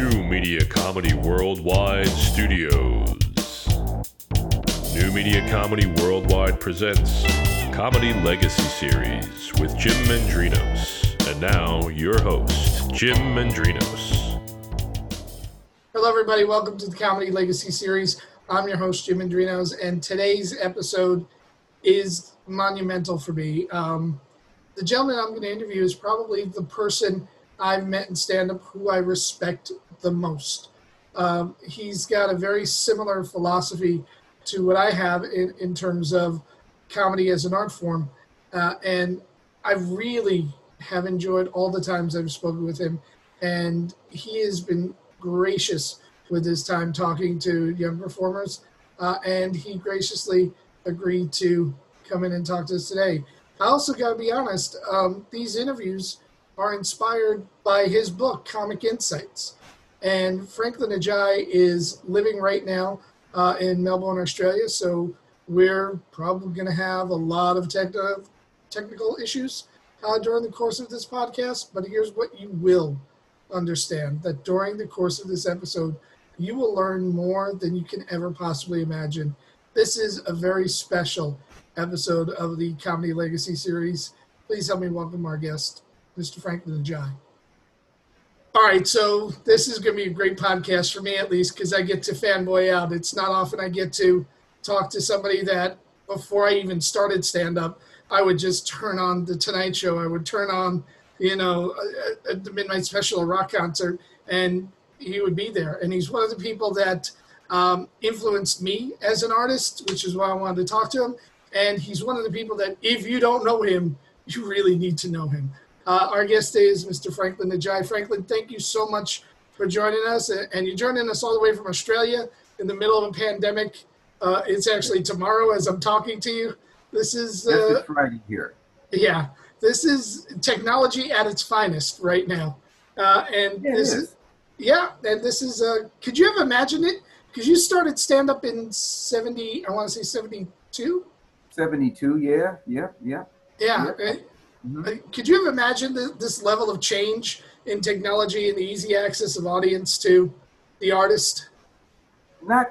New Media Comedy Worldwide Studios. New Media Comedy Worldwide presents Comedy Legacy Series with Jim Mandrinos. And now, your host, Jim Mandrinos. Hello, everybody. Welcome to the Comedy Legacy Series. I'm your host, Jim Mandrinos, and today's episode is monumental for me. The gentleman I'm going to interview is probably the person I've met in stand-up who I respect the most. He's got a very similar philosophy to what I have in terms of comedy as an art form. And I really have enjoyed all the times I've spoken with him. And he has been gracious with his time talking to young performers. And he graciously agreed to come in and talk to us today. I also got to be honest, these interviews are inspired by his book, Comic Insights. And Franklyn Ajaye is living right now in Melbourne, Australia, so we're probably going to have a lot of technical issues during the course of this podcast, but here's what you will understand, that during the course of this episode, you will learn more than you can ever possibly imagine. This is a very special episode of the Comedy Legacy Series. Please help me welcome our guest, Mr. Franklyn Ajaye. All right, so this is going to be a great podcast for me, at least, because I get to fanboy out. It's not often I get to talk to somebody that, before I even started stand-up, I would just turn on the Tonight Show. I would turn on, the Midnight Special, a rock concert, and he would be there. And he's one of the people that influenced me as an artist, which is why I wanted to talk to him. And he's one of the people that, if you don't know him, you really need to know him. Our guest today is Mr. Franklyn Ajaye. Franklyn, thank you so much for joining us. And you're joining us all the way from Australia in the middle of a pandemic. It's actually tomorrow as I'm talking to you. This is Friday here. Yeah. This is technology at its finest right now. Could you have imagined it? Because you started stand-up in 72? 72, yeah. Mm-hmm. Could you have imagined this level of change in technology and the easy access of audience to the artist?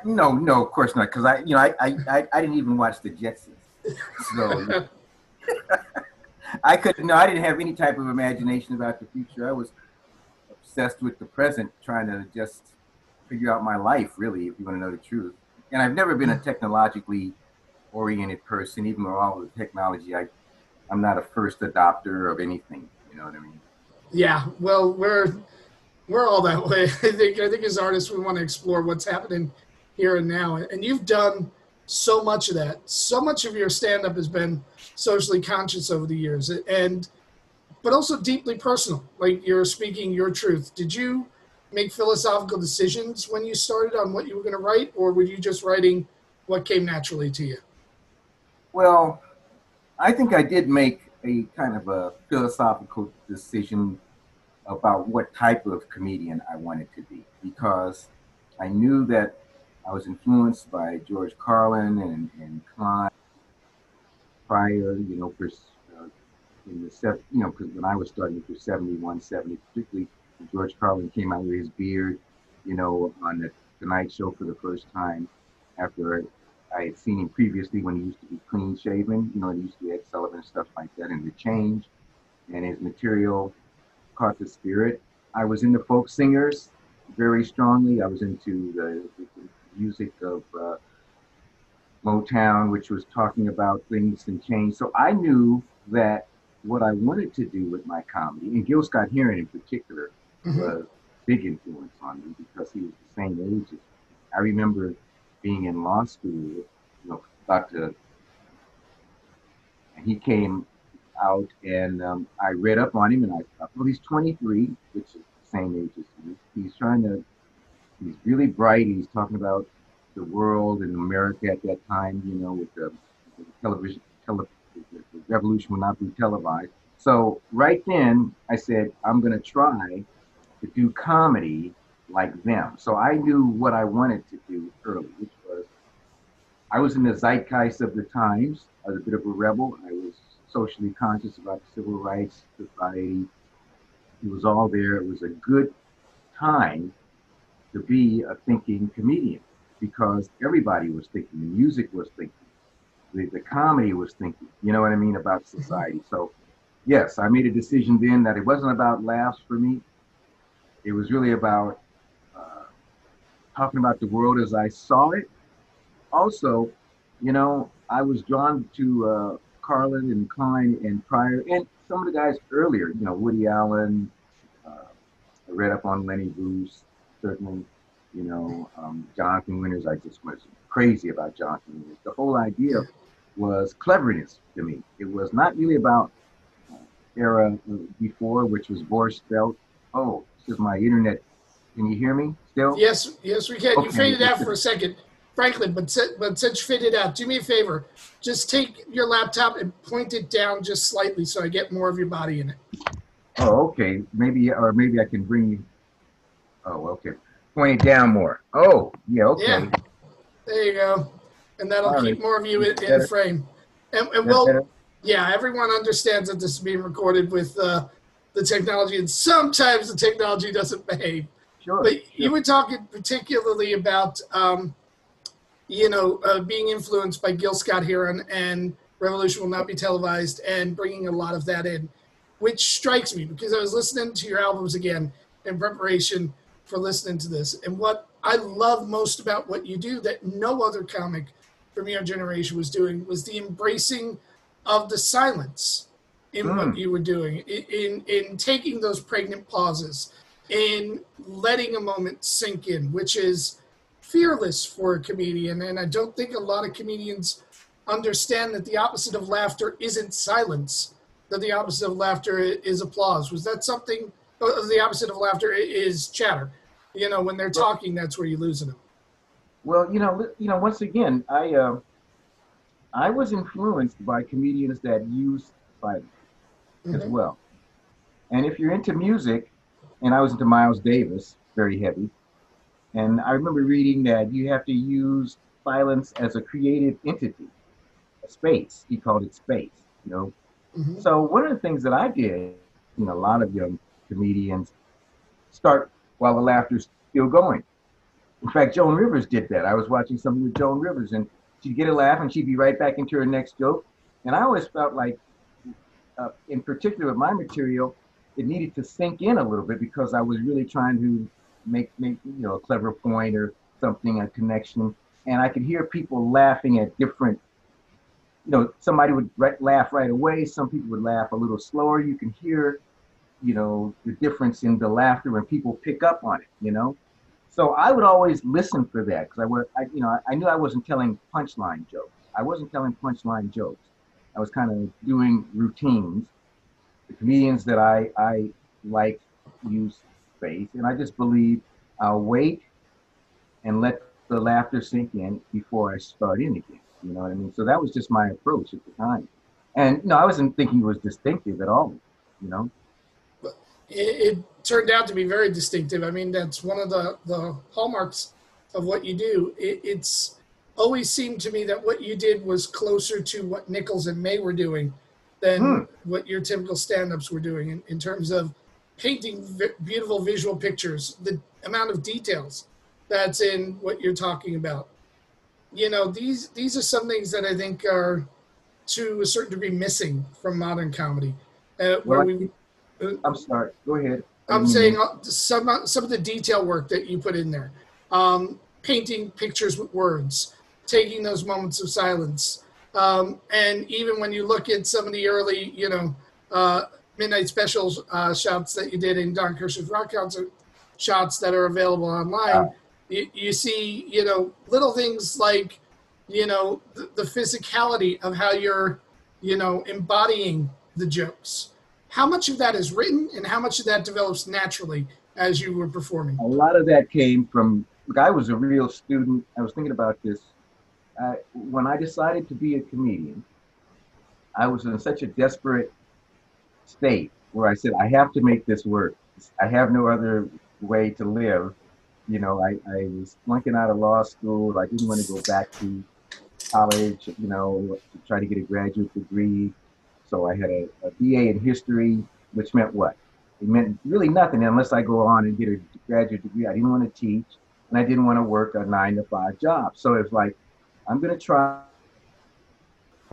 No, of course not. Because I didn't even watch the Jetsons, so I didn't have any type of imagination about the future. I was obsessed with the present, trying to just figure out my life, really, if you want to know the truth. And I've never been a technologically oriented person, even with all the technology. I'm not a first adopter of anything, you know what I mean? Yeah, well, we're all that way. I think as artists, we want to explore what's happening here and now. And you've done so much of that. So much of your stand-up has been socially conscious over the years, but also deeply personal, like you're speaking your truth. Did you make philosophical decisions when you started on what you were going to write, or were you just writing what came naturally to you? Well, I think I did make a kind of a philosophical decision about what type of comedian I wanted to be, because I knew that I was influenced by George Carlin and Klein, Pryor, in the 70s, because when I was starting through 71, 70, particularly George Carlin came out with his beard, on the Tonight Show for the first time after I had seen him previously when he used to be clean shaven, he used to be Ed Sullivan and stuff like that, and the change and his material caught the spirit. I was into folk singers very strongly. I was into the music of Motown, which was talking about things and change. So I knew that what I wanted to do with my comedy, and Gil Scott-Heron in particular, mm-hmm. was a big influence on me because he was the same age. I remember being in law school, and he came out, and I read up on him, and I thought, well, he's 23, which is the same age as me. He's really bright. He's talking about the world and America at that time, with the television, the revolution will not be televised. So right then, I said, I'm going to try to do comedy like them. So I knew what I wanted to do early, which was, I was in the zeitgeist of the times. I was a bit of a rebel. I was socially conscious about civil rights, society. It was all there. It was a good time to be a thinking comedian, because everybody was thinking, the music was thinking, the comedy was thinking, you know what I mean, about society. So yes, I made a decision then that it wasn't about laughs for me. It was really about talking about the world as I saw it. Also, you know, I was drawn to Carlin and Klein and Pryor and some of the guys earlier, you know, Woody Allen. I read up on Lenny Bruce, certainly, you know, Jonathan Winters. I just was crazy about Jonathan Winters. The whole idea was cleverness to me. It was not really about era before, which was Borscht Belt. Oh, this is my internet. Can you hear me still? Yes, yes, we can. Okay. You faded out for a second, Franklyn, but since you faded out, do me a favor. Just take your laptop and point it down just slightly so I get more of your body in it. Oh, okay. Maybe, or maybe I can bring you. Oh, okay. Point it down more. Oh, yeah, okay. Yeah. There you go. And that'll all keep right. More of you in frame. And we'll, better? Yeah, everyone understands that this is being recorded with the technology, and sometimes the technology doesn't behave. Sure. But you were talking particularly about, you know, being influenced by Gil Scott-Heron and Revolution Will Not Be Televised and bringing a lot of that in, which strikes me because I was listening to your albums again in preparation for listening to this. And what I love most about what you do that no other comic from your generation was doing was the embracing of the silence in what you were doing, in taking those pregnant pauses, in letting a moment sink in, which is fearless for a comedian. And I don't think a lot of comedians understand that the opposite of laughter isn't silence, that the opposite of laughter is applause. Was that something? The opposite of laughter is chatter. You know, when they're talking, that's where you lose them. Well, you know. Once again, I was influenced by comedians that used silence as well. And if you're into music, and I was into Miles Davis, very heavy. And I remember reading that you have to use silence as a creative entity, a space. He called it space. You know. So one of the things that I did, you know, a lot of young comedians start while the laughter's still going. In fact, Joan Rivers did that. I was watching something with Joan Rivers, and she'd get a laugh, and she'd be right back into her next joke. And I always felt like, in particular with my material, it needed to sink in a little bit because I was really trying to make you know, a clever point or something, a connection. And I could hear people laughing at different, you know, somebody would laugh right away. Some people would laugh a little slower. You can hear, you know, the difference in the laughter when people pick up on it, you know? So I would always listen for that because I knew I wasn't telling punchline jokes. I was kind of doing routines. The comedians that I like use space, and I just believe I'll wait and let the laughter sink in before I start in again. You know what I mean? So that was just my approach at the time. And no, I wasn't thinking it was distinctive at all, you know? It turned out to be very distinctive. I mean, that's one of the hallmarks of what you do. It's always seemed to me that what you did was closer to what Nichols and May were doing than what your typical stand-ups were doing in terms of painting beautiful visual pictures, the amount of details that's in what you're talking about. You know, these are some things that I think are, to a certain degree, missing from modern comedy. I'm sorry. Go ahead. I'm saying some of the detail work that you put in there, painting pictures with words, taking those moments of silence, and even when you look at some of the early, you know, midnight special shots that you did in Don Kirshner's rock concert, shots that are available online. You see, you know, little things like, you know, the physicality of how you're, you know, embodying the jokes. How much of that is written and how much of that develops naturally as you were performing? A lot of that came from, look, I was a real student. I was thinking about this. When I decided to be a comedian, I was in such a desperate state where I said, I have to make this work. I have no other way to live. You know, I was flunking out of law school. I didn't want to go back to college, you know, to try to get a graduate degree. So I had a BA in history, which meant what? It meant really nothing unless I go on and get a graduate degree. I didn't want to teach, and I didn't want to work a 9-to-5 job. So it's like, I'm going to try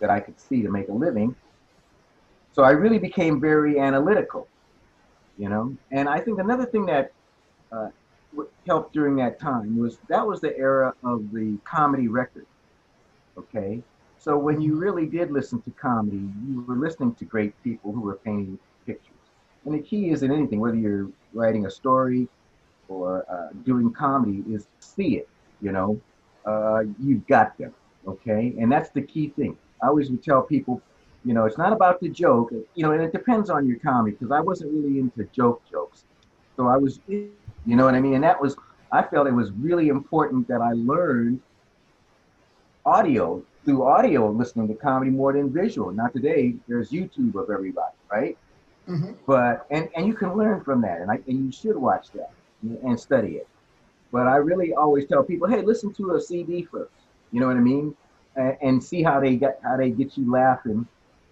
that I could see to make a living. So I really became very analytical, you know. And I think another thing that helped during that time was that was the era of the comedy record, okay? So when you really did listen to comedy, you were listening to great people who were painting pictures. And the key is in anything, whether you're writing a story or doing comedy, is see it, you know. You've got them, okay? And that's the key thing. I always would tell people, you know, it's not about the joke, you know, and it depends on your comedy, because I wasn't really into jokes. So I was, you know what I mean? And that was, I felt it was really important that I learned audio, through audio and listening to comedy more than visual. Not today, there's YouTube of everybody, right? Mm-hmm. But, and you can learn from that, and you should watch that and study it. But I really always tell people, hey, listen to a CD first, you know what I mean? And see how they get you laughing.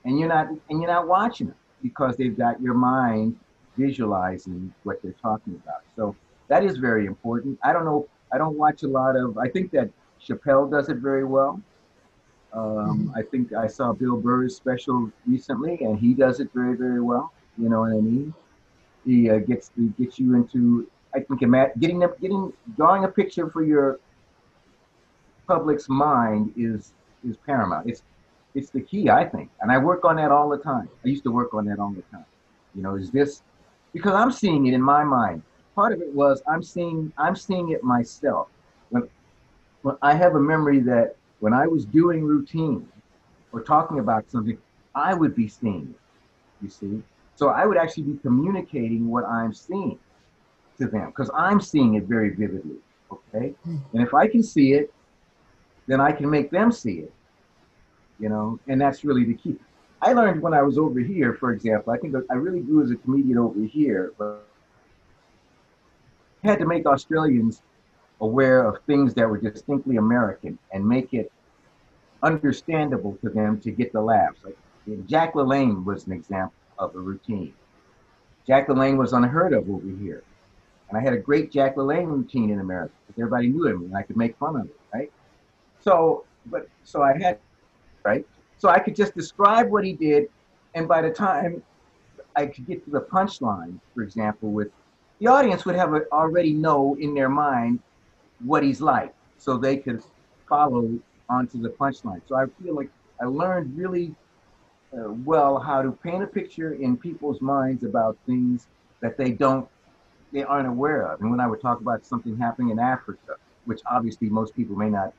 And you're not watching them because they've got your mind visualizing what they're talking about. So that is very important. I don't know. I don't watch a lot of. I think that Chappelle does it very well. I think I saw Bill Burr's special recently, and he does it very, very well. You know what I mean? He gets you into. I think drawing a picture for your public's mind is paramount. It's the key, I think. And I work on that all the time. I used to work on that all the time. You know, because I'm seeing it in my mind. Part of it was I'm seeing it myself. When I have a memory that when I was doing routine or talking about something, I would be seeing it, you see? So I would actually be communicating what I'm seeing to them because I'm seeing it very vividly, okay? And if I can see it, then I can make them see it. You know, and that's really the key. I learned when I was over here, for example, I think I really grew as a comedian over here, but I had to make Australians aware of things that were distinctly American and make it understandable to them to get the laughs. Like Jack LaLanne was an example of a routine. Jack LaLanne was unheard of over here. And I had a great Jack LaLanne routine in America because everybody knew him and I could make fun of it, right? So I had... Right? So I could just describe what he did, and by the time I could get to the punchline, for example, with the audience would have already know in their mind what he's like, so they could follow onto the punchline. So I feel like I learned really well how to paint a picture in people's minds about things that they aren't aware of. And when I would talk about something happening in Africa, which obviously most people may not,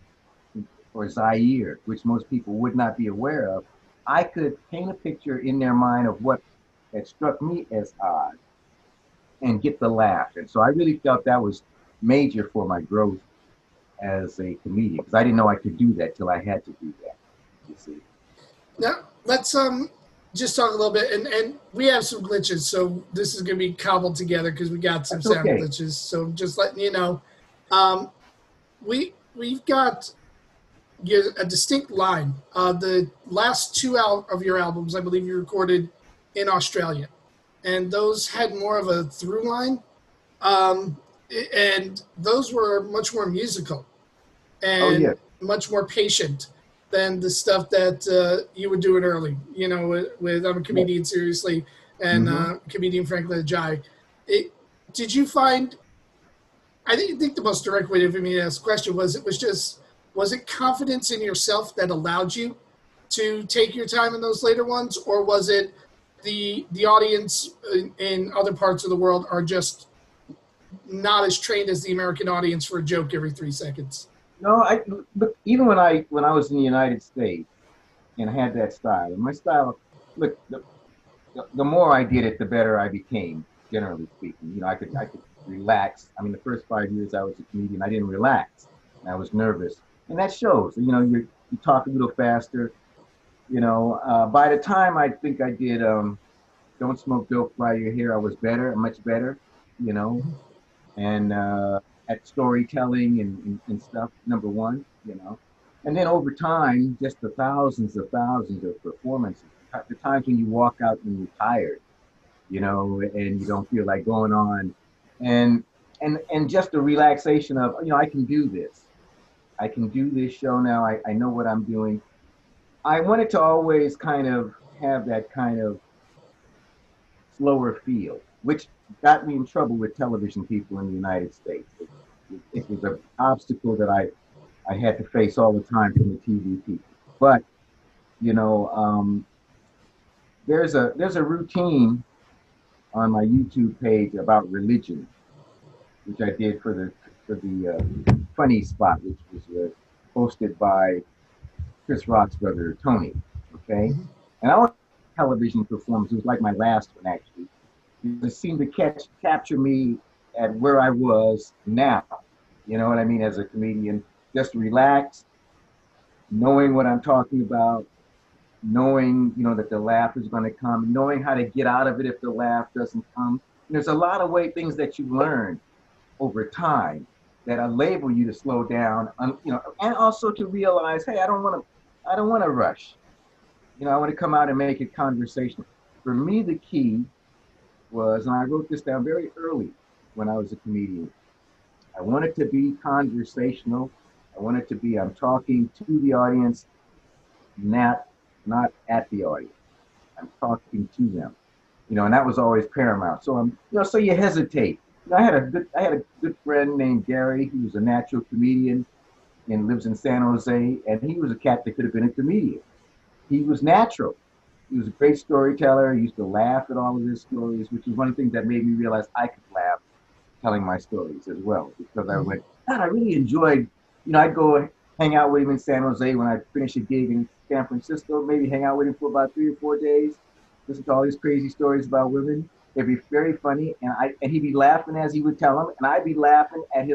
or Zaire, which most people would not be aware of, I could paint a picture in their mind of what had struck me as odd and get the laugh. And so I really felt that was major for my growth as a comedian, because I didn't know I could do that till I had to do that, you see. Now, let's just talk a little bit, and we have some glitches, so this is gonna be cobbled together because we got some sound glitches, so just letting you know. We've got a distinct line. The last two of your albums, I believe you recorded in Australia, and those had more of a through line, and those were much more musical and much more patient than the stuff that you were doing early, you know, with I'm a Comedian, Seriously, and Comedian Franklyn Ajaye. Did you find, I think the most direct way for me to ask the question was it confidence in yourself that allowed you to take your time in those later ones, or was it the audience in other parts of the world are just not as trained as the American audience for a joke every 3 seconds? No, look, even when I was in the United States and I had that style, and my style, look, the more I did it, the better I became, generally speaking. You know, I could relax. I mean, the first 5 years I was a comedian, I didn't relax. I was nervous. And that shows, you know, you talk a little faster, you know. By the time I think I did Don't Smoke Dope, Fly Your Hair, I was better, much better, you know, and at storytelling and stuff, number one, you know. And then over time, just the thousands of performances, the times when you walk out and you're tired, you know, and you don't feel like going on. And just the relaxation of, you know, I can do this. I can do this show now. I know what I'm doing. I wanted to always kind of have that kind of slower feel, which got me in trouble with television people in the United States. It was an obstacle that I had to face all the time from the TV people. But, you know, there's a routine on my YouTube page about religion, which I did for the Funny Spot, which was hosted by Chris Rock's brother, Tony, okay? Mm-hmm. And I want television performance. It was like my last one, actually. It seemed to capture me at where I was now, you know what I mean, as a comedian. Just relaxed, knowing what I'm talking about, knowing, you know, that the laugh is going to come, knowing how to get out of it if the laugh doesn't come. And there's a lot of things that you learn over time that enable you to slow down, you know, and also to realize, hey, I don't want to rush. You know, I want to come out and make it conversational. For me, the key was, and I wrote this down very early when I was a comedian, I wanted to be conversational. I wanted to be, I'm talking to the audience, not at the audience. I'm talking to them, you know, and that was always paramount. So so you hesitate. You know, I had a good friend named Gary, who was a natural comedian and lives in San Jose, and he was a cat that could have been a comedian. He was natural. He was a great storyteller. He used to laugh at all of his stories, which is one thing that made me realize I could laugh telling my stories as well, because I went, God, I really enjoyed. You know, I'd go hang out with him in San Jose when I'd finish a gig in San Francisco, maybe hang out with him for about 3 or 4 days, listen to all these crazy stories about women. It'd be very funny, and he'd be laughing as he would tell them, and I'd be laughing as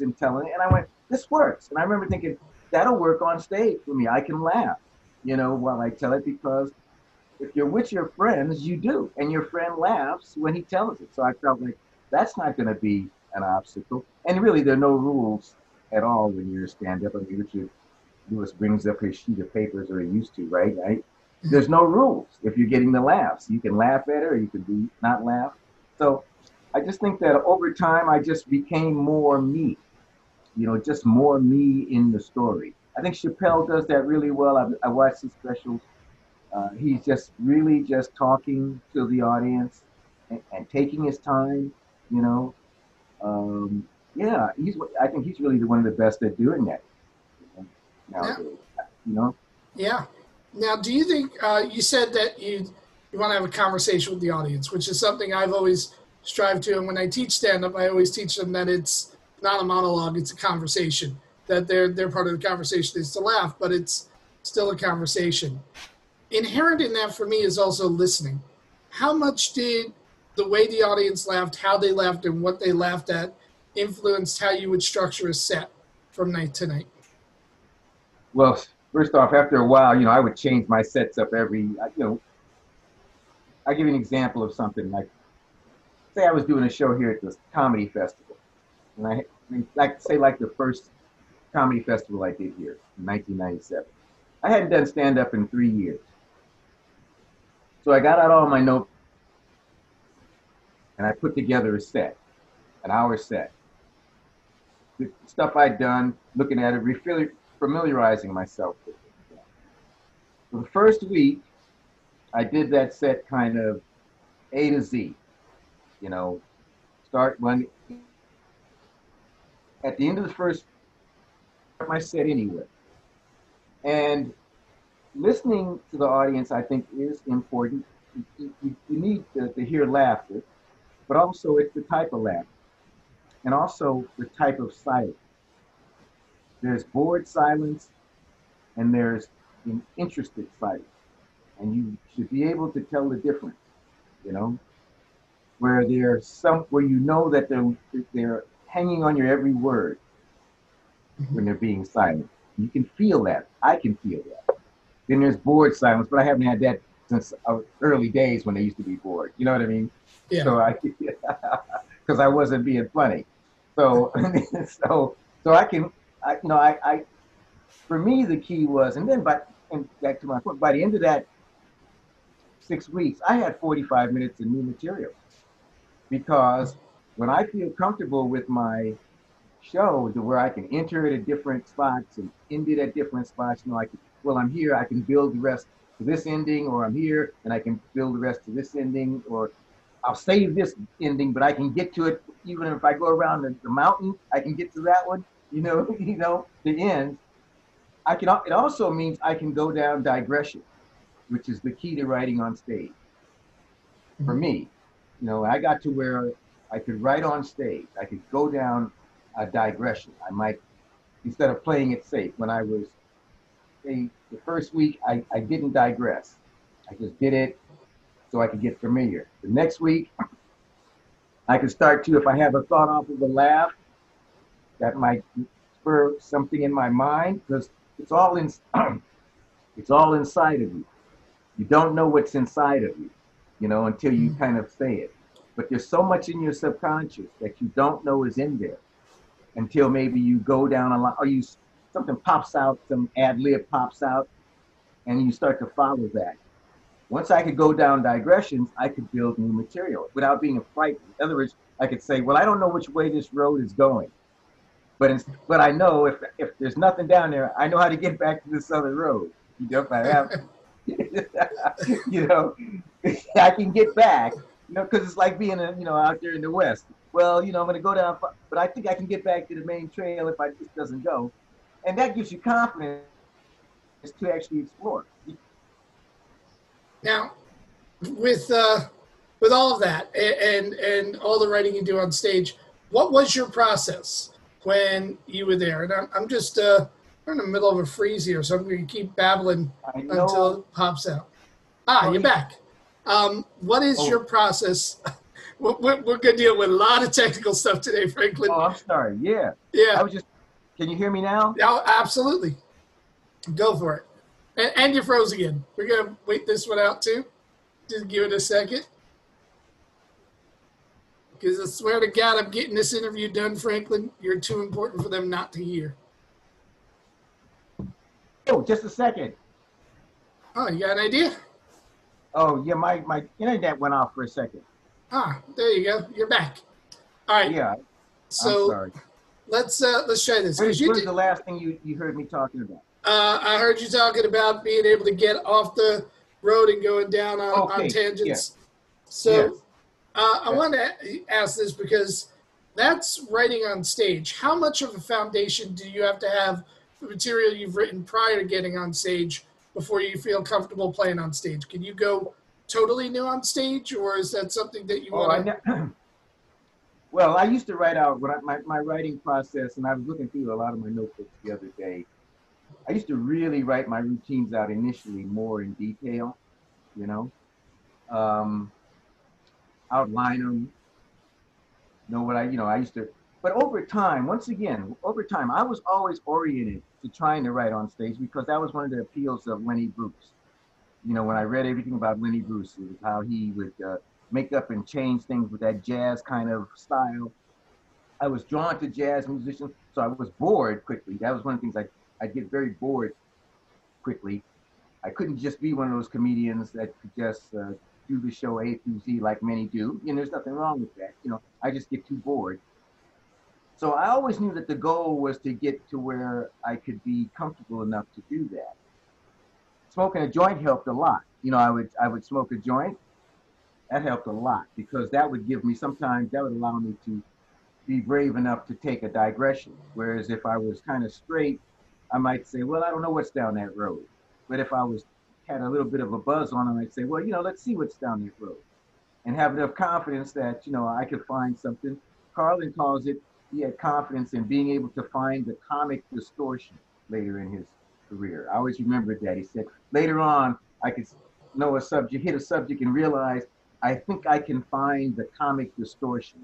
him telling it. And I went, this works. And I remember thinking, that'll work on stage for me. I can laugh, you know, while I tell it, because if you're with your friends, you do. And your friend laughs when he tells it. So I felt like that's not going to be an obstacle. And really, there are no rules at all when you're a stand-up. I mean, Richard Lewis brings up his sheet of papers, or he used to, right? There's no rules if you're getting the laughs. You can laugh at it, or you can be not laugh. So I just think that over time, I just became more me, you know, just more me in the story. I think Chappelle does that really well. I watched his specials. He's just really just talking to the audience and taking his time, you know. Yeah, I think he's really one of the best at doing that nowadays, you know? Yeah. Now, do you think, you said that you want to have a conversation with the audience, which is something I've always strived to. And when I teach stand-up, I always teach them that it's not a monologue, it's a conversation. That they're part of the conversation is to laugh, but it's still a conversation. Inherent in that for me is also listening. How much did the way the audience laughed, how they laughed, and what they laughed at influenced how you would structure a set from night to night? Well, first off, after a while, you know, I would change my sets up I'll give you an example of something. Like, say I was doing a show here at this comedy festival. And I mean, the first comedy festival I did here in 1997. I hadn't done stand-up in 3 years. So I got out all my notes and I put together a set, an hour set. The stuff I'd done, looking at it, familiarizing myself with it. For the first week, I did that set kind of A to Z, you know, start one. At the end of the first, my set anyway. And listening to the audience, I think, is important. You need to hear laughter, but also it's the type of laughter, and also the type of silence. There's bored silence, and there's an interested silence. And you should be able to tell the difference, you know? Where you know that they're hanging on your every word when they're being silent. You can feel that. I can feel that. Then there's bored silence, but I haven't had that since early days when they used to be bored. You know what I mean? Yeah. So because I wasn't being funny. So I can... for me, the key was, and then back to my point, by the end of that 6 weeks, I had 45 minutes in new material. Because when I feel comfortable with my show, to where I can enter it at different spots and end it at different spots, you know, like, well, I'm here, I can build the rest to this ending, or I'm here and I can build the rest to this ending, or I'll save this ending, but I can get to it even if I go around the mountain, I can get to that one, you know, the end. I can. It also means I can go down digression, which is the key to writing on stage. For me, you know, I got to where I could write on stage. I could go down a digression. I might, instead of playing it safe, when I was, say, the first week, I didn't digress. I just did it so I could get familiar. The next week, I could start to, if I have a thought off of the laugh, that might spur something in my mind, because it's all in, it's all inside of you. You don't know what's inside of you, you know, until you kind of say it. But there's so much in your subconscious that you don't know is in there until maybe you go down a line, or you, something pops out, some ad lib pops out, and you start to follow that. Once I could go down digressions, I could build new material without being frightened. In other words, I could say, well, I don't know which way this road is going. But I know if there's nothing down there, I know how to get back to this other road. You know, if I have, you know, I can get back, you know, because it's like being, you know, out there in the West. Well, you know, I'm going to go down, but I think I can get back to the main trail if I just doesn't go. And that gives you confidence to actually explore. Now, with all of that and all the writing you do on stage, what was your process when you were there? And I'm just we're in the middle of a freeze here, so I'm going to keep babbling until it pops out. Ah, you're back. What is your process? We're going to deal with a lot of technical stuff today, Franklyn. Oh, I'm sorry. Yeah. Yeah. I was just. Can you hear me now? Oh, absolutely. Go for it. And you froze again. We're going to wait this one out, too. Just give it a second. Because I swear to God, I'm getting this interview done, Franklyn. You're too important for them not to hear. Oh, just a second. Oh, you got an idea? Oh, yeah, my internet went off for a second. Ah, there you go. You're back. All right. Yeah, so I'm sorry. Let's try this. What was the last thing you heard me talking about? I heard you talking about being able to get off the road and going down on tangents. Yes. So yes. I want to ask this because that's writing on stage. How much of a foundation do you have to have for material you've written prior to getting on stage before you feel comfortable playing on stage? Can you go totally new on stage, or is that something that you want to... Well, I used to write out my writing process, and I was looking through a lot of my notebooks the other day. I used to really write my routines out initially more in detail, you know, outline them, know what I used to, but over time, I was always oriented to trying to write on stage because that was one of the appeals of Lenny Bruce. You know, when I read everything about Lenny Bruce, it was how he would make up and change things with that jazz kind of style. I was drawn to jazz musicians, so I was bored quickly. That was one of the things I'd get very bored quickly. I couldn't just be one of those comedians that could just do the show A through Z like many do. And there's nothing wrong with that. You know, I just get too bored. So I always knew that the goal was to get to where I could be comfortable enough to do that. Smoking a joint helped a lot. You know, I would smoke a joint. That helped a lot because that would give me, sometimes that would allow me to be brave enough to take a digression. Whereas if I was kind of straight, I might say, well, I don't know what's down that road. But if I had a little bit of a buzz on, I might say, well, you know, let's see what's down that road. And have enough confidence that, you know, I could find something. Carlin calls it, he had confidence in being able to find the comic distortion later in his career. I always remembered that. He said, later on, I could know a subject, hit a subject and realize, I think I can find the comic distortion.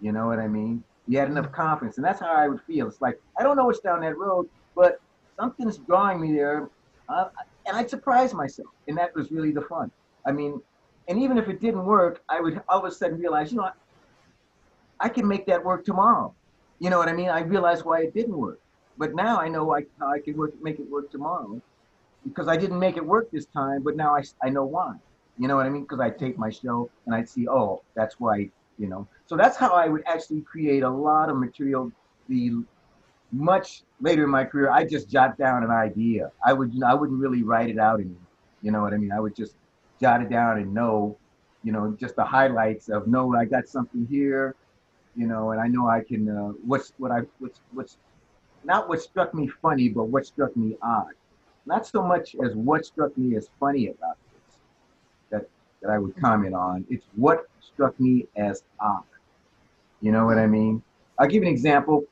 You know what I mean? You had enough confidence, and that's how I would feel. It's like, I don't know what's down that road, but something's drawing me there, and I'd surprise myself, and that was really the fun. I mean, and even if it didn't work, I would all of a sudden realize, you know, I can make that work tomorrow. You know what I mean? I realized why it didn't work, but now I know how I can make it work tomorrow because I didn't make it work this time, but now I know why. You know what I mean? Because I take my show and I see, oh, that's why, you know. So that's how I would actually create a lot of material. The much later in my career, I just jot down an idea. I wouldn't really write it out anymore. You know what I mean? I would just jot it down and know, you know, just the highlights of, no, I got something here, you know, and I know I can, what's not what struck me funny, but what struck me odd. Not so much as what struck me as funny about this that I would comment on. It's what struck me as odd. You know what I mean? I'll give you an example.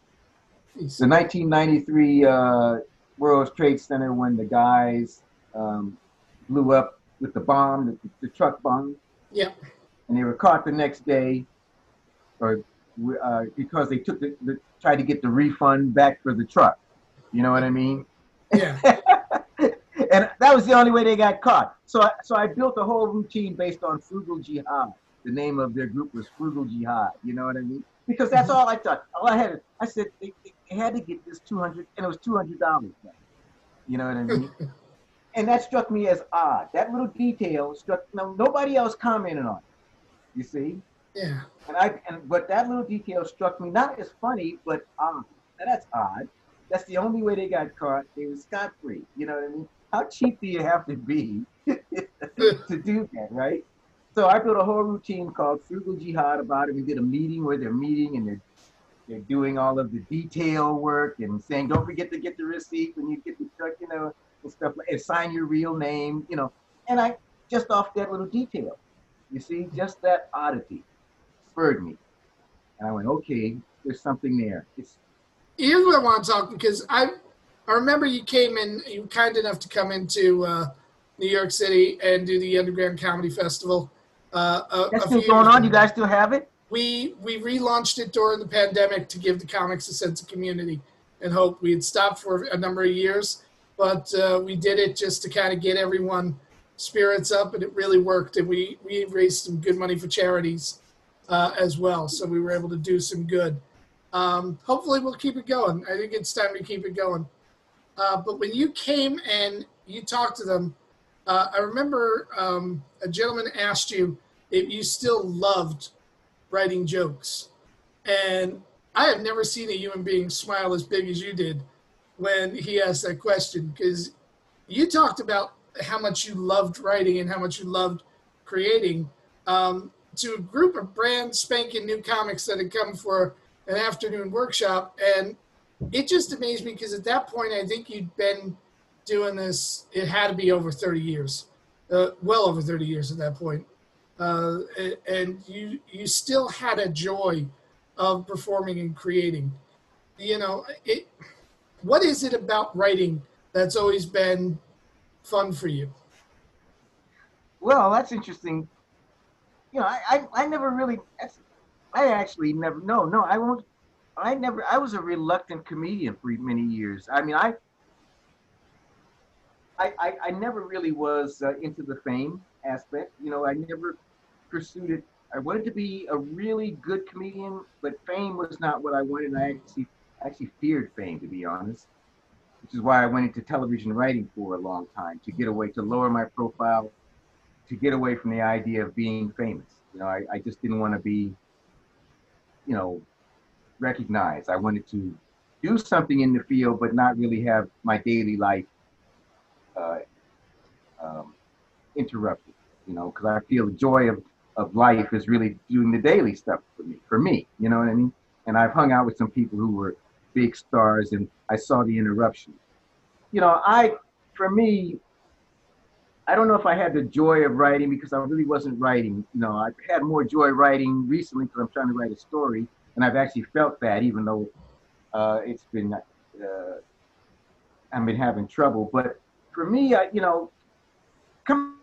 The 1993 World Trade Center, when the guys blew up with the bomb, the truck bomb. Yeah. And they were caught the next day, or because they took tried to get the refund back for the truck. You know what I mean? Yeah. And that was the only way they got caught. So I built a whole routine based on Frugal Jihad. The name of their group was Frugal Jihad. You know what I mean? Because that's all I thought. All I had, I said they had to get this $200, and it was $200. You know what I mean? And that struck me as odd. That little detail struck. No, nobody else commented on it. You see? Yeah. But that little detail struck me not as funny, but odd. Now that's odd. That's the only way they got caught. They were scot-free. You know what I mean? How cheap do you have to be to do that, right? So I built a whole routine called Frugal Jihad about it. We did a meeting where they're meeting and they're doing all of the detail work and saying, don't forget to get the receipt when you get the truck, you know, and stuff like that. Sign your real name, you know. And I just off that little detail, you see, just that oddity spurred me. And I went, okay, there's something there. Here's what I want to talk, because I remember you came in, you were kind enough to come into New York City and do the Underground Comedy Festival. That's still going on? You guys still have it? We relaunched it during the pandemic to give the comics a sense of community and hope. We had stopped for a number of years, but we did it just to kind of get everyone spirits up, and it really worked. And we raised some good money for charities as well, so we were able to do some good. Hopefully we'll keep it going. I think it's time to keep it going. But when you came and you talked to them, I remember a gentleman asked you if you still loved writing jokes. And I have never seen a human being smile as big as you did when he asked that question, because you talked about how much you loved writing and how much you loved creating to a group of brand spanking new comics that had come for an afternoon workshop. And it just amazed me, because at that point, I think you'd been doing this, it had to be over 30 years, well over 30 years at that point. And you still had a joy of performing and creating. You know, what is it about writing that's always been fun for you? Well, that's interesting. You know, I never really, I actually never, no, I won't. I never, I was a reluctant comedian for many years. I mean, I never really was into the fame aspect. You know, I never pursued it. I wanted to be a really good comedian, but fame was not what I wanted. I actually feared fame, to be honest, which is why I went into television writing for a long time, to get away, to lower my profile, to get away from the idea of being famous. You know, I just didn't want to be, you know, recognized. I wanted to do something in the field, but not really have my daily life interrupted, you know, because I feel the joy of life is really doing the daily stuff for me, you know what I mean? And I've hung out with some people who were big stars, and I saw the interruption. You know, I don't know if I had the joy of writing, because I really wasn't writing. You know, I've had more joy writing recently because I'm trying to write a story, and I've actually felt that, even though it's been, I've been having trouble. But for me, you know, coming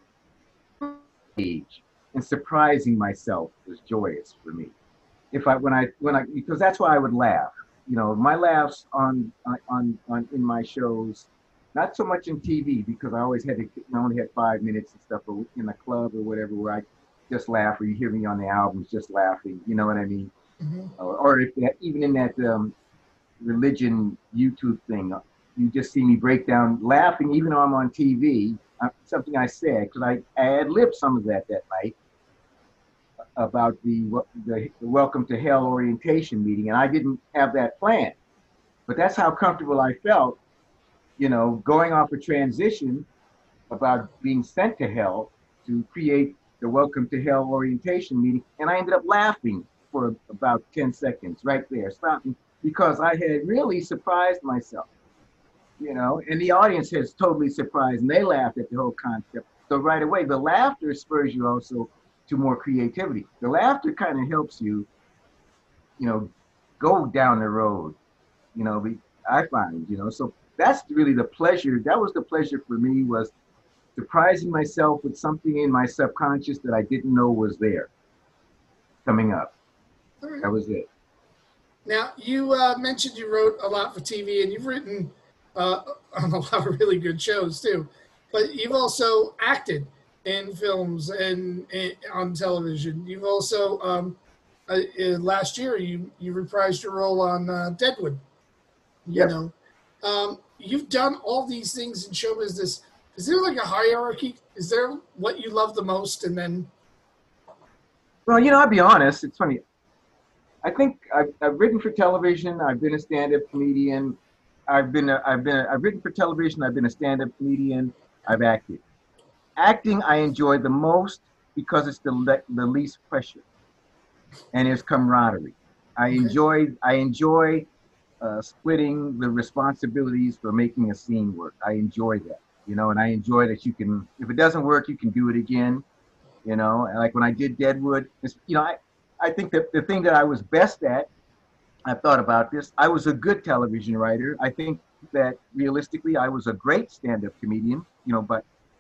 age and surprising myself was joyous for me. Because that's why I would laugh. You know, my laughs on in my shows, not so much in TV, because I only had 5 minutes and stuff, or in the club or whatever, where I just laugh, or you hear me on the albums just laughing. You know what I mean? Mm-hmm. Or if that, even in that religion YouTube thing. You just see me break down laughing, even though I'm on TV, something I said, because I ad-libbed some of that night about the Welcome to Hell orientation meeting, and I didn't have that planned. But that's how comfortable I felt, you know, going off a transition about being sent to hell to create the Welcome to Hell orientation meeting. And I ended up laughing for about 10 seconds right there, stopping, because I had really surprised myself, you know, and the audience has totally surprised, and they laughed at the whole concept. So right away, the laughter spurs you also to more creativity. The laughter kind of helps you, you know, go down the road, you know, I find, you know, so that's really the pleasure. That was the pleasure for me, was surprising myself with something in my subconscious that I didn't know was there coming up. Right. That was it. Now, you mentioned you wrote a lot for TV, and you've written on a lot of really good shows too, but you've also acted in films and on television. You've also, last year, you reprised your role on Deadwood. Yes. You know, you've done all these things in show business. Is there like a hierarchy? Is there what you love the most, and then? Well, you know, I'll be honest. It's funny. I think I've written for television. I've been a stand-up comedian. I've written for television. I've been a stand-up comedian. I've acted. Acting I enjoy the most because it's the least pressure, and it's camaraderie. I enjoy splitting the responsibilities for making a scene work. I enjoy that, you know, and I enjoy that you can, if it doesn't work, you can do it again, you know. And like when I did Deadwood, you know, I think that the thing that I was best at, I've thought about this, I was a good television writer. I think that realistically, I was a great stand-up comedian, you know,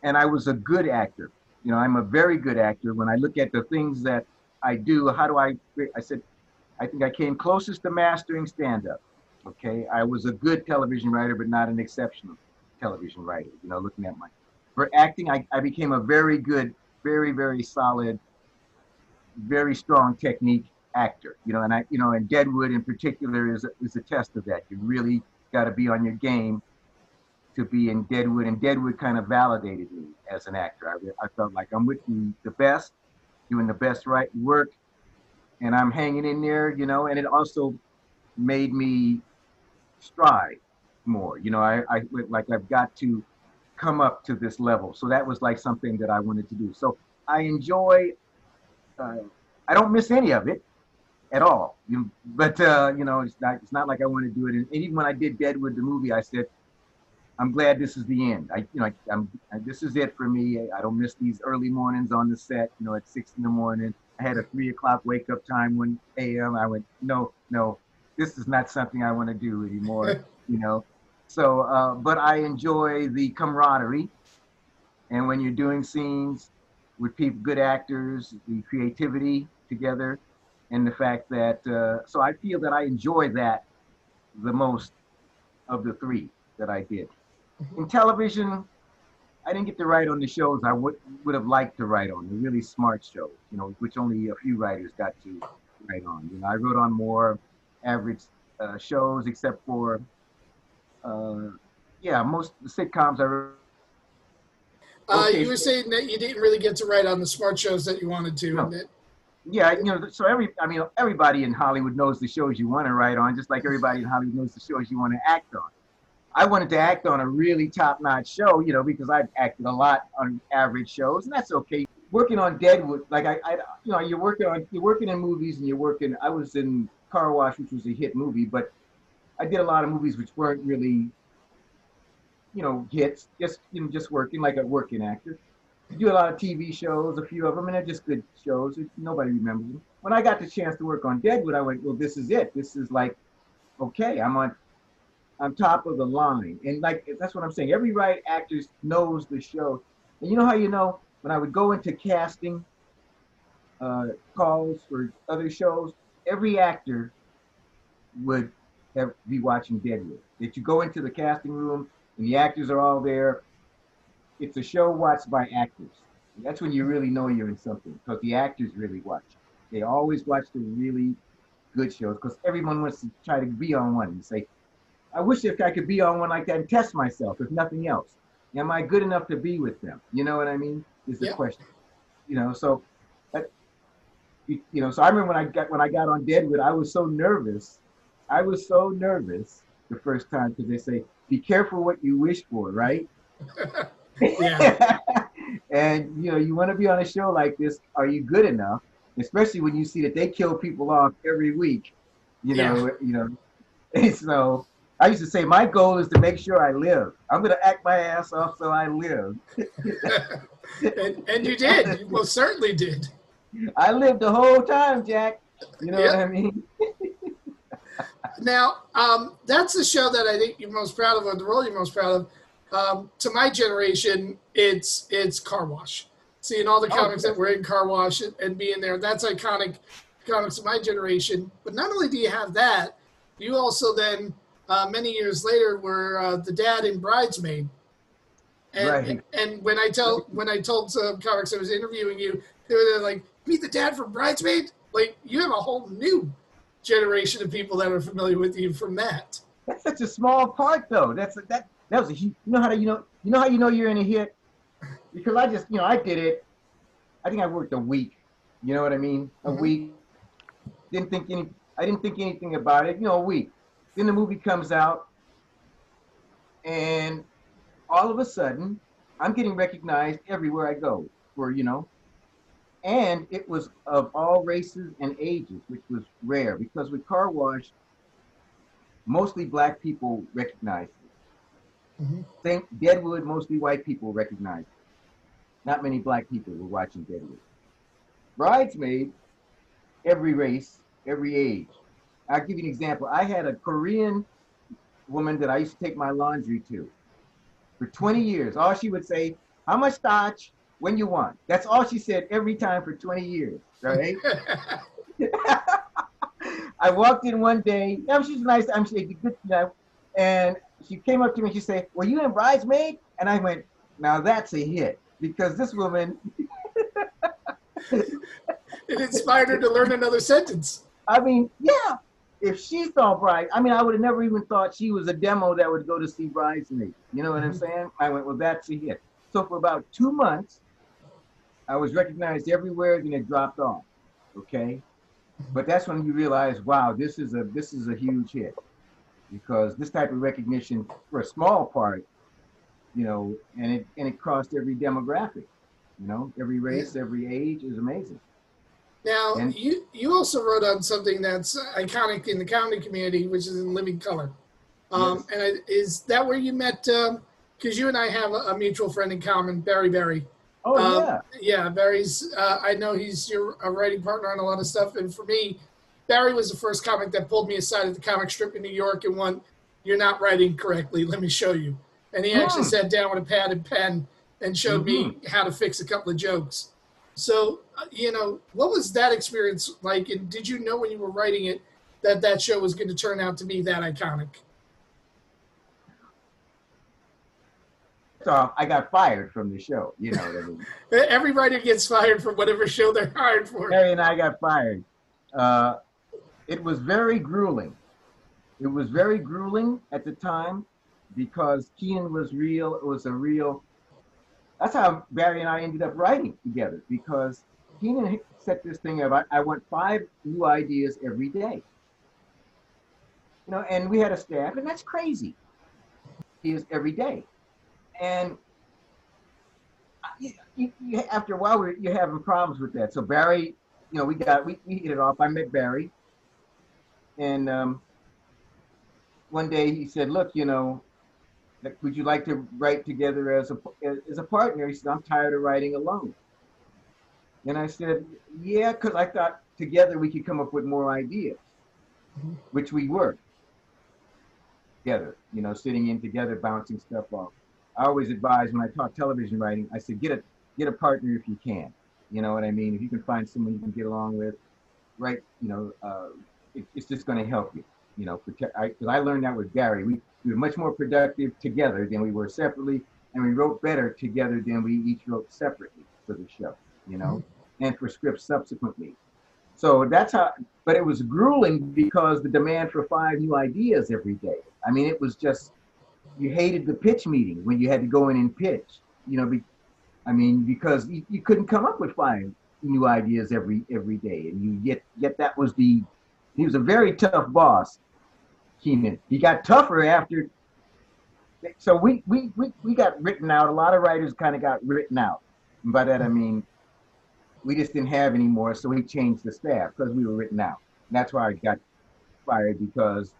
and I was a good actor. You know, I'm a very good actor. When I look at the things that I do, I think I came closest to mastering stand-up, okay? I was a good television writer, but not an exceptional television writer, you know, looking at for acting, I became a very good, very, very solid, very strong technique actor, you know, and and Deadwood in particular is a test of that. You really got to be on your game to be in Deadwood, and Deadwood kind of validated me as an actor. I felt like I'm with the best, doing the best right work, and I'm hanging in there, you know, and it also made me strive more, you know, I like I've got to come up to this level. So that was like something that I wanted to do. So I enjoy, I don't miss any of it at all. But, you know, it's not like I want to do it. And even when I did Deadwood, the movie, I said, I'm glad this is the end. This is it for me. I don't miss these early mornings on the set, you know, at 6 a.m. I had a 3 o'clock wake up time, 1 a.m. I went, no, this is not something I want to do anymore, you know. So, but I enjoy the camaraderie. And when you're doing scenes with people, good actors, the creativity together, and the fact that, so I feel that I enjoy that the most of the three that I did. In television, I didn't get to write on the shows I would have liked to write on, the really smart shows, you know, which only a few writers got to write on. You know, I wrote on more average shows, except for, most sitcoms are. You were saying that you didn't really get to write on the smart shows that you wanted to. No. Yeah, you know, so everybody in Hollywood knows the shows you want to write on, just like everybody in Hollywood knows the shows you want to act on. I wanted to act on a really top-notch show, you know, because I've acted a lot on average shows, and that's okay. Working on Deadwood, like you know, you're working in movies, and I was in Car Wash, which was a hit movie, but I did a lot of movies which weren't really, you know, hits, just working like a working actor. You do a lot of TV shows, a few of them, and they're just good shows. Nobody remembers them. When I got the chance to work on Deadwood, I went, well, this is it. This is like, okay, I'm top of the line. And like, that's what I'm saying. Every right actor knows the show. And you know how you know? When I would go into casting calls for other shows, every actor would be watching Deadwood. That you go into the casting room and the actors are all there. It's a show watched by actors. And that's when you really know you're in something, because the actors really watch. They always watch the really good shows, because everyone wants to try to be on one and say, I wish if I could be on one like that and test myself, if nothing else. am I good enough to be with them? You know what I mean? Is the question. You know, so so I remember when I got on Deadwood, I was so nervous. I was so nervous the first time because they say, be careful what you wish for, right? Yeah. And, you know, you want to be on a show like this. Are you good enough? Especially when you see that they kill people off every week, you know, And so I used to say, my goal is to make sure I live. I'm going to act my ass off so I live. and you did. You most certainly did. I lived the whole time, Jack. You know what I mean? Now, that's the show that I think you're most proud of, or the role you're most proud of. To my generation, it's Car Wash. Seeing all the comics that were in Car Wash and being there, that's iconic comics of my generation. But not only do you have that, you also then, many years later, were the dad in Bridesmaid. And, and when I told some comics I was interviewing you, they were like, meet the dad from Bridesmaid? Like, you have a whole new generation of people that are familiar with you from that. That's such a small part, though. That was a huge, you know how you're in a hit? Because I just, I did it. I think I worked a week. You know what I mean? A week. I didn't think anything about it. A week. Then the movie comes out, and all of a sudden, I'm getting recognized everywhere I go for, and it was of all races and ages, which was rare, because with Car Wash, mostly black people recognized it. Deadwood, mostly white people recognized it. Not many black people were watching Deadwood. Bridesmaid, every race, every age. I'll give you an example. I had a Korean woman that I used to take my laundry to for 20 years. All she would say, how much starch when you want? That's all she said every time for 20 years, right? I walked in one day. She's nice. She's a good guy. And she came up to me and she said, were you in Bridesmaid? And I went, now that's a hit, because this woman. It inspired her to learn another sentence. I mean, yeah, if she saw Bride, I would have never even thought she was a demo that would go to see Bridesmaid. You know what I'm saying? I went, well, that's a hit. So for about 2 months, I was recognized everywhere, and it dropped off, okay? But that's when you realize, wow, this is a huge hit. Because this type of recognition for a small part, and it crossed every demographic, every race, every age is amazing. Now, and you also wrote on something that's iconic in the comedy community, which is In Living Color. And is that where you met, because you and I have a mutual friend in common, Barry Berry. Oh, yeah. Yeah, Barry's, I know he's a writing partner on a lot of stuff. And for me, Barry was the first comic that pulled me aside at the comic strip in New York and went, you're not writing correctly, let me show you. And he actually sat down with a pad and pen and showed me how to fix a couple of jokes. So, what was that experience like? And did you know when you were writing it that show was going to turn out to be that iconic? So I got fired from the show, you know what I mean? Every writer gets fired from whatever show they're hired for. Barry and I got fired. It was very grueling. It was very grueling at the time because Kenan was real. It was a real. That's how Barry and I ended up writing together, because Kenan set this thing up. I want 5 new ideas every day. And we had a staff, and that's crazy. Is every day, and after a while, you're having problems with that. So Barry, we hit it off. I met Barry. And one day he said, look, would you like to write together as a partner? He said, I'm tired of writing alone. And I said, yeah, because I thought together we could come up with more ideas, which we were together, sitting in together, bouncing stuff off. I always advise when I talk television writing, I said, get a partner if you can. You know what I mean? If you can find someone you can get along with, right, it's just going to help you, because I learned that with Barry. We were much more productive together than we were separately, and we wrote better together than we each wrote separately for the show, and for scripts subsequently. So that's how, but it was grueling because the demand for 5 new ideas every day. It was just you hated the pitch meeting when you had to go in and pitch, you know, because you couldn't come up with 5 new ideas every day. And yet that was he was a very tough boss, Kenan. He got tougher after. So we got written out. A lot of writers kind of got written out. And by that, I mean, we just didn't have any more. So he changed the staff because we were written out. And that's why I got fired, because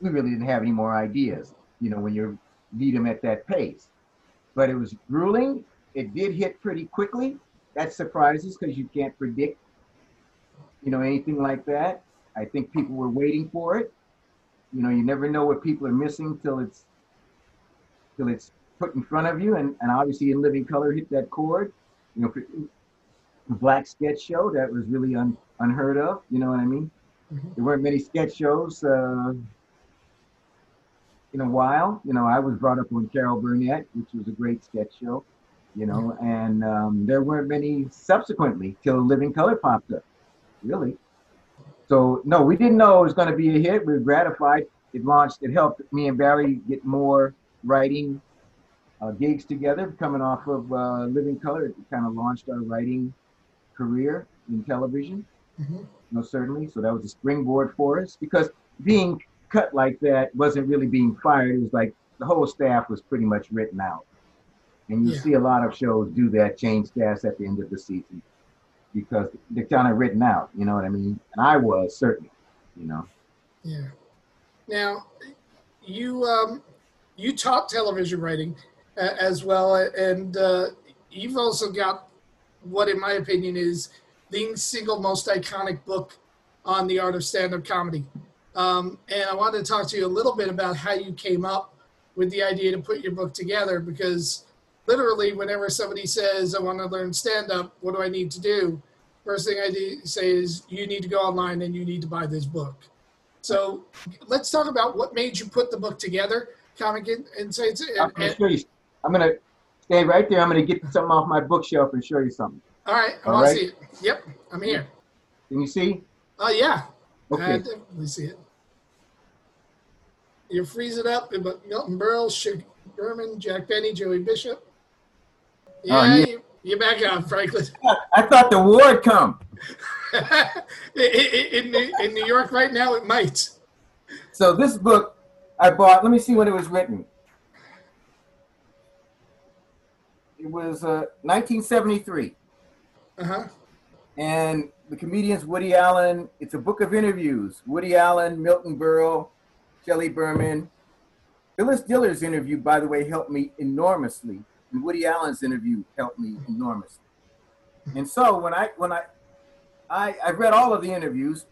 we really didn't have any more ideas, you know, when you need them at that pace. But it was grueling. It did hit pretty quickly. That surprises, because you can't predict, you know, anything like that. I think people were waiting for it. You know, you never know what people are missing till it's put in front of you. And obviously In Living Color hit that chord. You know, the black sketch show, that was really unheard of. You know what I mean? Mm-hmm. There weren't many sketch shows in a while. You know, I was brought up on Carol Burnett, which was a great sketch show. You know, and there weren't many subsequently till Living Color popped up, really. So, no, we didn't know it was going to be a hit. We were gratified. It launched. It helped me and Barry get more writing gigs together. Coming off of Living Color, it kind of launched our writing career in television, you know, certainly. So that was a springboard for us, because being cut like that wasn't really being fired. It was like the whole staff was pretty much written out. And you see a lot of shows do that, change staffs at the end of the season, because they're kind of written out, you know what I mean? And I was, certainly, you know. Yeah. Now, you taught television writing as well, and you've also got what, in my opinion, is the single most iconic book on the art of stand-up comedy. And I wanted to talk to you a little bit about how you came up with the idea to put your book together, because literally, whenever somebody says, I want to learn stand-up, what do I need to do? First thing I say is, you need to go online and you need to buy this book. So let's talk about what made you put the book together, Comic Insights. I'm going to stay right there. I'm going to get something off my bookshelf and show you something. All right. I want to see it. Yep. I'm here. Can you see? Oh, yeah. Okay. I definitely see it. You're freezing up, but Milton Berle, Sugar Berman, Jack Benny, Joey Bishop. Yeah, You're back out, Franklyn. I thought the war would come. in New York right now, it might. So this book I bought, let me see when it was written. It was 1973. Uh-huh. And the comedians, Woody Allen, it's a book of interviews. Woody Allen, Milton Berle, Shelley Berman. Phyllis Diller's interview, by the way, helped me enormously. And Woody Allen's interview helped me enormously. And so when I read all of the interviews,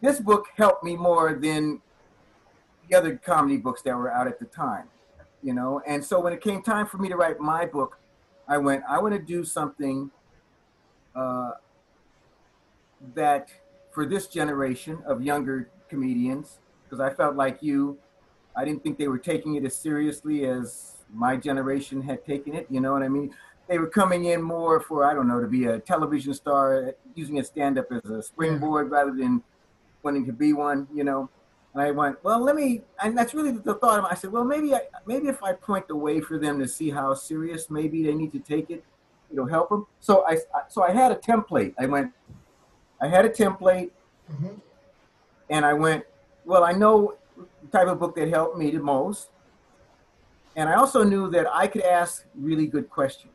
this book helped me more than the other comedy books that were out at the time, you know? And so when it came time for me to write my book, I want to do something that for this generation of younger comedians, because I felt like I didn't think they were taking it as seriously as my generation had taken it, you know what I mean? They were coming in more for, I don't know, to be a television star, using a stand-up as a springboard rather than wanting to be one, you know? And I went, well, and that's really the thought of it. I said, well, maybe if I point the way for them to see how serious maybe they need to take it, it'll help them. So I had a template. I had a template, and I went, well, I know type of book that helped me the most. And I also knew that I could ask really good questions.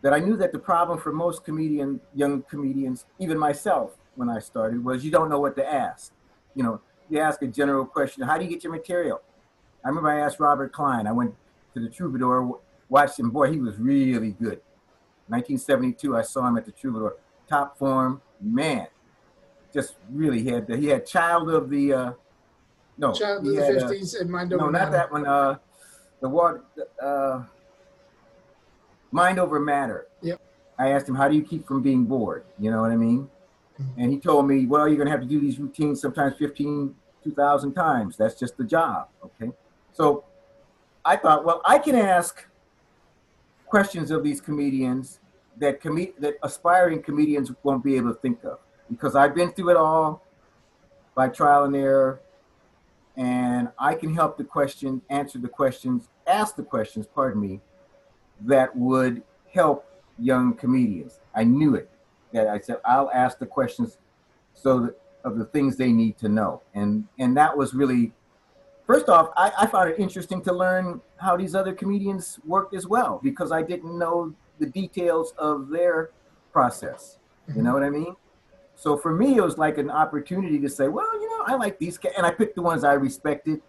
That I knew that the problem for most young comedians, even myself when I started, was you don't know what to ask. You know, you ask a general question, how do you get your material? I remember I asked Robert Klein, I went to the Troubadour, watched him, boy, he was really good. 1972, I saw him at the Troubadour, top form, man. Just really he had Child of the, no, Child of the 50s and Mind Over Matter. No, not that one. Mind Over Matter. Yep. I asked him, how do you keep from being bored? You know what I mean? And he told me, well, you're going to have to do these routines sometimes 2,000 times. That's just the job, okay? So I thought, well, I can ask questions of these comedians that aspiring comedians won't be able to think of, because I've been through it all by trial and error. and I can help the question, answer the questions, ask the questions, pardon me, that would help young comedians. I knew it, that I said, I'll ask the questions so that, of the things they need to know. And that was really, first off, I found it interesting to learn how these other comedians worked as well, because I didn't know the details of their process. You know what I mean? So for me, it was like an opportunity to say, well, you know, I like these guys. And I picked the ones I respected,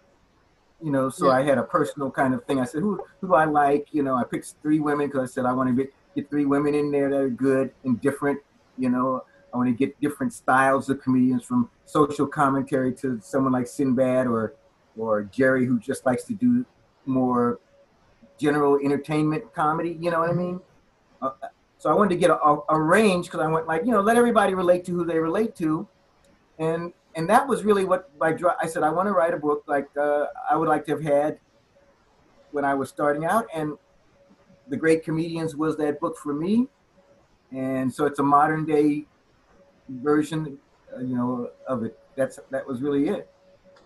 you know, so I had a personal kind of thing. I said, who do I like? You know, I picked three women because I said, I want to get three women in there that are good and different. You know, I want to get different styles of comedians, from social commentary to someone like Sinbad or Jerry, who just likes to do more general entertainment comedy. You know what I mean? So I wanted to get a range, because I went like, you know, let everybody relate to who they relate to. And that was really what my drive. I said, I want to write a book like I would like to have had when I was starting out. And The Great Comedians was that book for me. And so it's a modern day version, you know, of it. That was really it.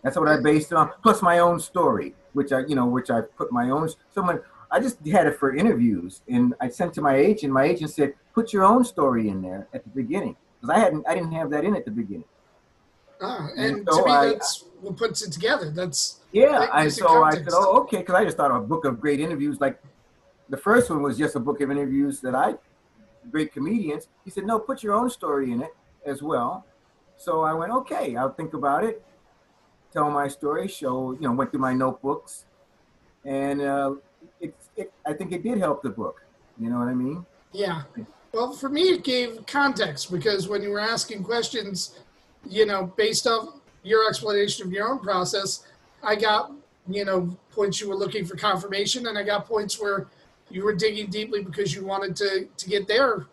That's what I based it on. Plus my own story, which I put my own, someone, I just had it for interviews, and I sent to my agent. My agent said, "Put your own story in there at the beginning," because I didn't have that in at the beginning. And so to me, that's what puts it together. That's I said, "Oh, okay," because I just thought of a book of great interviews. Like the first one was just a book of interviews great comedians. He said, "No, put your own story in it as well." So I went, "Okay, I'll think about it." Tell my story. Show, you know, went through my notebooks, and. I think it did help the book. You know what I mean? Yeah. Well, for me, it gave context, because when you were asking questions, you know, based off your explanation of your own process, I got, you know, points you were looking for confirmation, and I got points where you were digging deeply because you wanted to get their,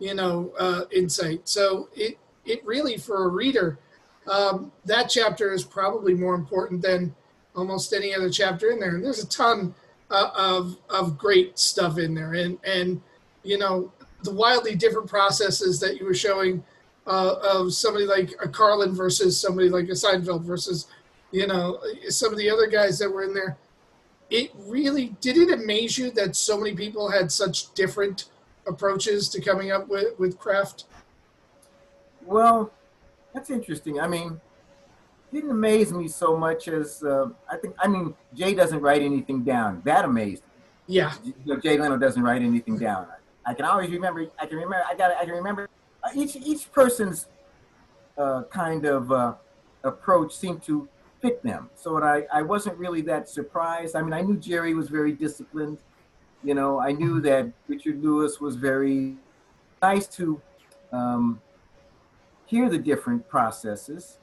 you know, insight. So it really, for a reader, that chapter is probably more important than almost any other chapter in there. And there's a ton of great stuff in there, and you know, the wildly different processes that you were showing of somebody like a Carlin versus somebody like a Seinfeld versus, you know, some of the other guys that were in there. It really didn't amaze you that so many people had such different approaches to coming up with craft? Well, that's interesting. I mean, didn't amaze me so much as I mean Jay doesn't write anything down. That amazed me. Yeah. You know, Jay Leno doesn't write anything down. I can always remember. I can remember. Each person's kind of approach seemed to fit them. So I wasn't really that surprised. I mean, I knew Jerry was very disciplined. You know, I knew that Richard Lewis was very nice to hear the different processes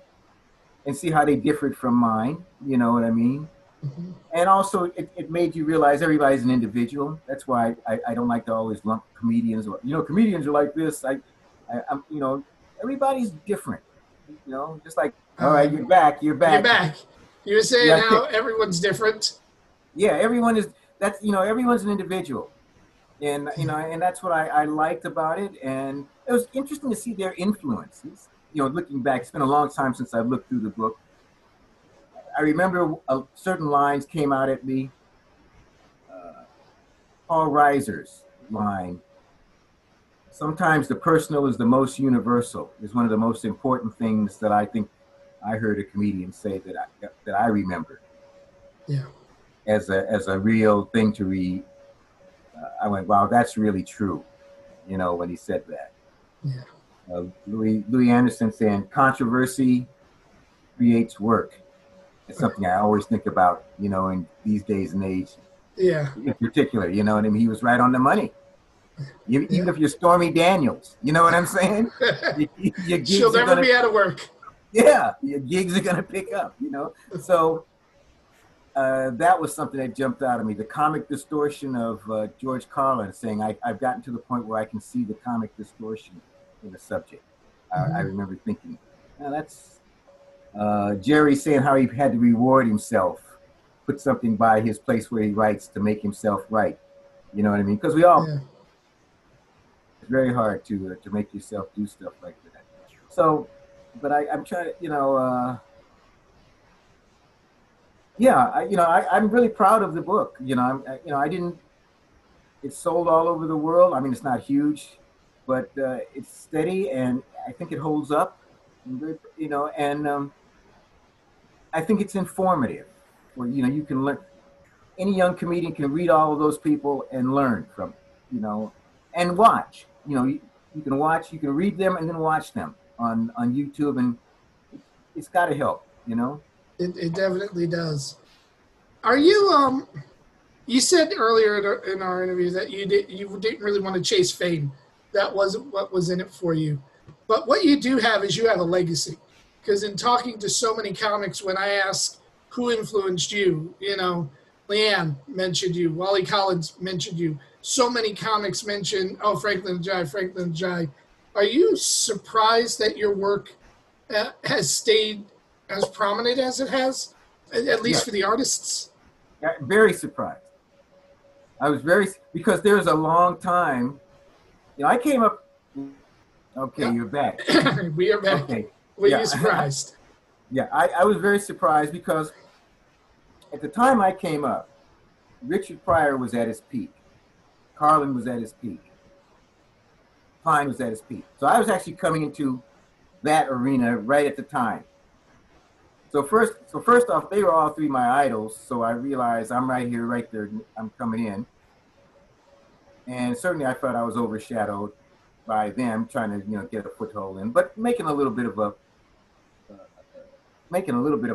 and see how they differed from mine, you know what I mean? Mm-hmm. And also, it made you realize everybody's an individual. That's why I don't like to always lump comedians. Or, you know, comedians are like this. I'm, you know, everybody's different. You know, just like, all right, you're back. You were saying how everyone's different. Yeah, everyone is. That's, you know, everyone's an individual, and you know, and that's what I liked about it. And it was interesting to see their influences. You know, looking back, it's been a long time since I've looked through the book. I remember certain lines came out at me. Paul Reiser's line, "Sometimes the personal is the most universal," is one of the most important things that I think I heard a comedian say that I remember. Yeah. As a real thing to read. I went, wow, that's really true, you know, when he said that. Yeah. Louis Anderson saying, "Controversy creates work." It's something I always think about, you know, in these days and age. Yeah. In particular, you know what I mean? He was right on the money. Even if you're Stormy Daniels, you know what I'm saying? She'll never be out of work. Yeah. Your gigs are going to pick up, you know? So that was something that jumped out at me. The comic distortion of George Carlin saying, I've gotten to the point where I can see the comic distortion in the subject. I remember thinking, now that's Jerry saying how he had to reward himself, put something by his place where he writes to make himself write. You know what I mean? Because we all, it's very hard to make yourself do stuff like that. So, but I'm trying to, you know, Yeah, I'm really proud of the book. I didn't. It's sold all over the world. I mean, it's not huge, but it's steady, and I think it holds up. And I think it's informative, where you can learn. Any young comedian can read all of those people and learn from it, and watch. You can watch, you can read them, and then watch them on YouTube, and it's got to help, It definitely does. Are you you said earlier in our interview that you didn't really want to chase fame. That wasn't what was in it for you. But what you do have is you have a legacy. Because in talking to so many comics, when I ask who influenced you, Leanne mentioned you, Wally Collins mentioned you. So many comics mention, oh, Franklyn Ajaye. Are you surprised that your work has stayed as prominent as it has, at least for the artists? Very surprised. I was very, because there's a long time, I came up, okay, yeah. You're back. We are back. Okay. Were you surprised? Yeah, I was very surprised because at the time I came up, Richard Pryor was at his peak. Carlin was at his peak. Klein was at his peak. So I was actually coming into that arena right at the time. So first off, they were all three my idols. So I realized I'm right here, right there. I'm coming in, and certainly I felt I was overshadowed by them, trying to get a foothold in, but making a little bit of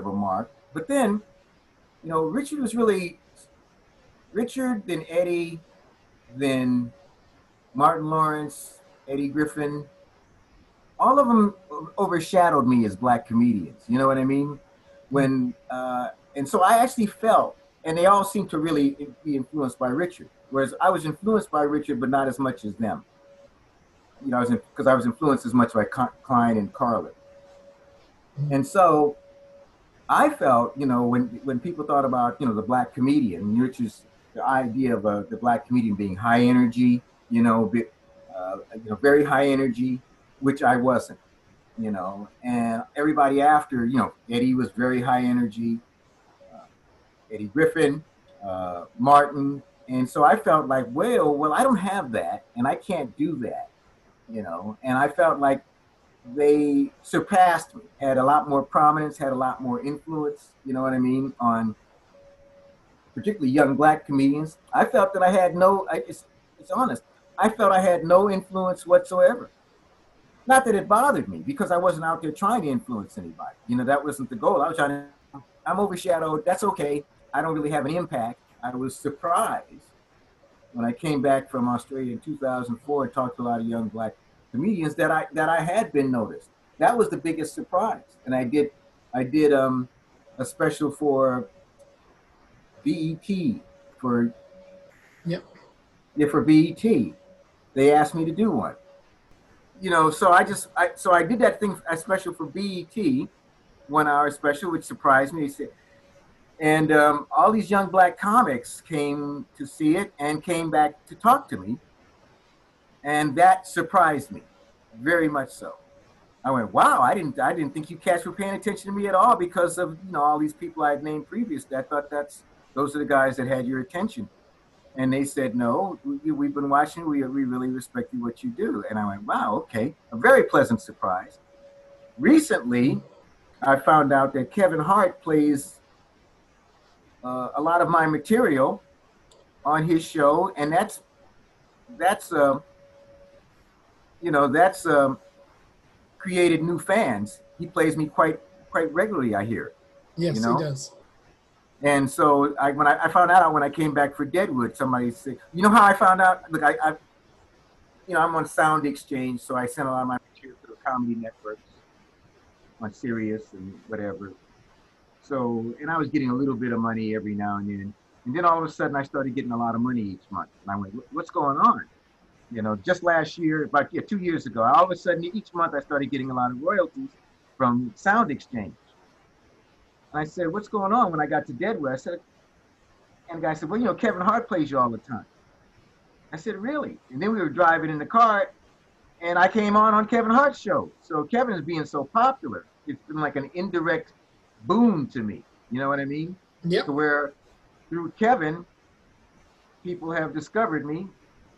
a mark. But then, Richard was really Richard, then Eddie, then Martin Lawrence, Eddie Griffin. All of them overshadowed me as black comedians. You know what I mean? When and so I actually felt, and they all seemed to really be influenced by Richard, whereas I was influenced by Richard, but not as much as them. Because I was influenced as much by Klein and Carlin. And so I felt, when people thought about, the black comedian, Richard's the idea of the black comedian being high energy, very high energy, which I wasn't, and everybody after, Eddie was very high energy, Eddie Griffin, Martin. And so I felt like, well, I don't have that and I can't do that, and I felt like they surpassed me, had a lot more prominence, had a lot more influence, on particularly young black comedians. I felt that I had it's honest, I felt I had no influence whatsoever. Not that it bothered me, because I wasn't out there trying to influence anybody. That wasn't the goal. I was trying to, I'm overshadowed, that's okay. I don't really have an impact. I was surprised when I came back from Australia in 2004 and talked to a lot of young black comedians that I had been noticed. That was the biggest surprise. And I did a special for B.E.T. For B.E.T. They asked me to do one. So I did that thing, a special for BET, 1 hour special, which surprised me. And all these young black comics came to see it and came back to talk to me. And that surprised me, very much so. I went, wow, I didn't think you cats were paying attention to me at all because of, all these people I had named previously. I thought those are the guys that had your attention. And they said, no, we've been watching. We really respect you, what you do. And I went, wow, okay. A very pleasant surprise. Recently, I found out that Kevin Hart plays a lot of my material on his show. And that's created new fans. He plays me quite regularly, I hear. Yes, he does. And so when I found out when I came back for Deadwood, somebody said, you know how I found out? Look, I'm on Sound Exchange, so I sent a lot of my material to the comedy networks on Sirius and whatever. So, and I was getting a little bit of money every now and then. And then all of a sudden I started getting a lot of money each month. And I went, what's going on? Just last year, about 2 years ago, all of a sudden each month I started getting a lot of royalties from Sound Exchange. And I said, what's going on? When I got to Deadwood, I said, and the guy said, well, Kevin Hart plays you all the time. I said, really? And then we were driving in the car, and I came on Kevin Hart's show. So Kevin is being so popular. It's been like an indirect boon to me. You know what I mean? Yep. To where through Kevin, people have discovered me,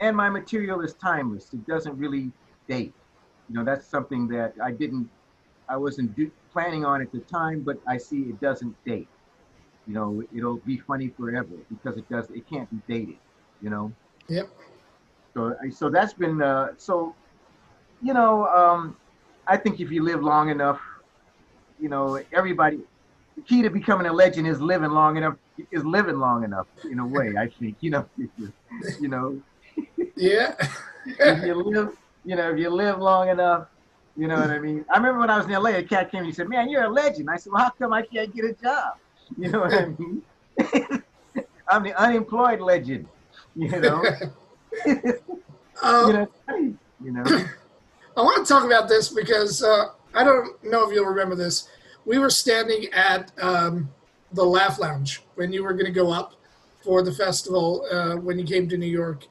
and my material is timeless. It doesn't really date. You know, that's something that I wasn't planning on at the time, but I see it doesn't date. You know, it'll be funny forever because it can't be dated, you know? Yep. So that's been, you know, I think if you live long enough, you know, everybody, the key to becoming a legend is living long enough in a way, I think, you know, you know. Yeah. If you live long enough, you know what I mean? I remember when I was in LA, a cat came and he said, "Man, you're a legend." I said, "Well, how come I can't get a job?" You know what I mean? I'm the unemployed legend, you know? You know. I want to talk about this because I don't know if you'll remember this. We were standing at the Laugh Lounge when you were going to go up for the festival when you came to New York.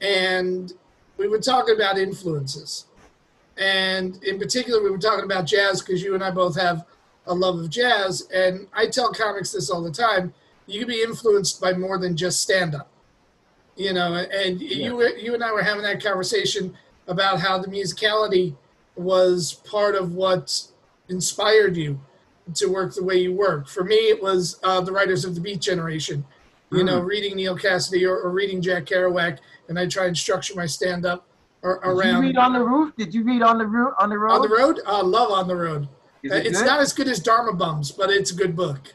And we were talking about influences. And in particular, we were talking about jazz because you and I both have a love of jazz. And I tell comics this all the time. You can be influenced by more than just stand-up. You know, and yeah. you and I were having that conversation about how the musicality was part of what inspired you to work the way you work. For me, it was the writers of the Beat Generation. You know, reading Neil Cassidy or reading Jack Kerouac, and I try and structure my stand-up around. Did you read On the Roof? Did you read On the Road? On the Road? I love On the Road. It's not as good as Dharma Bums, but it's a good book.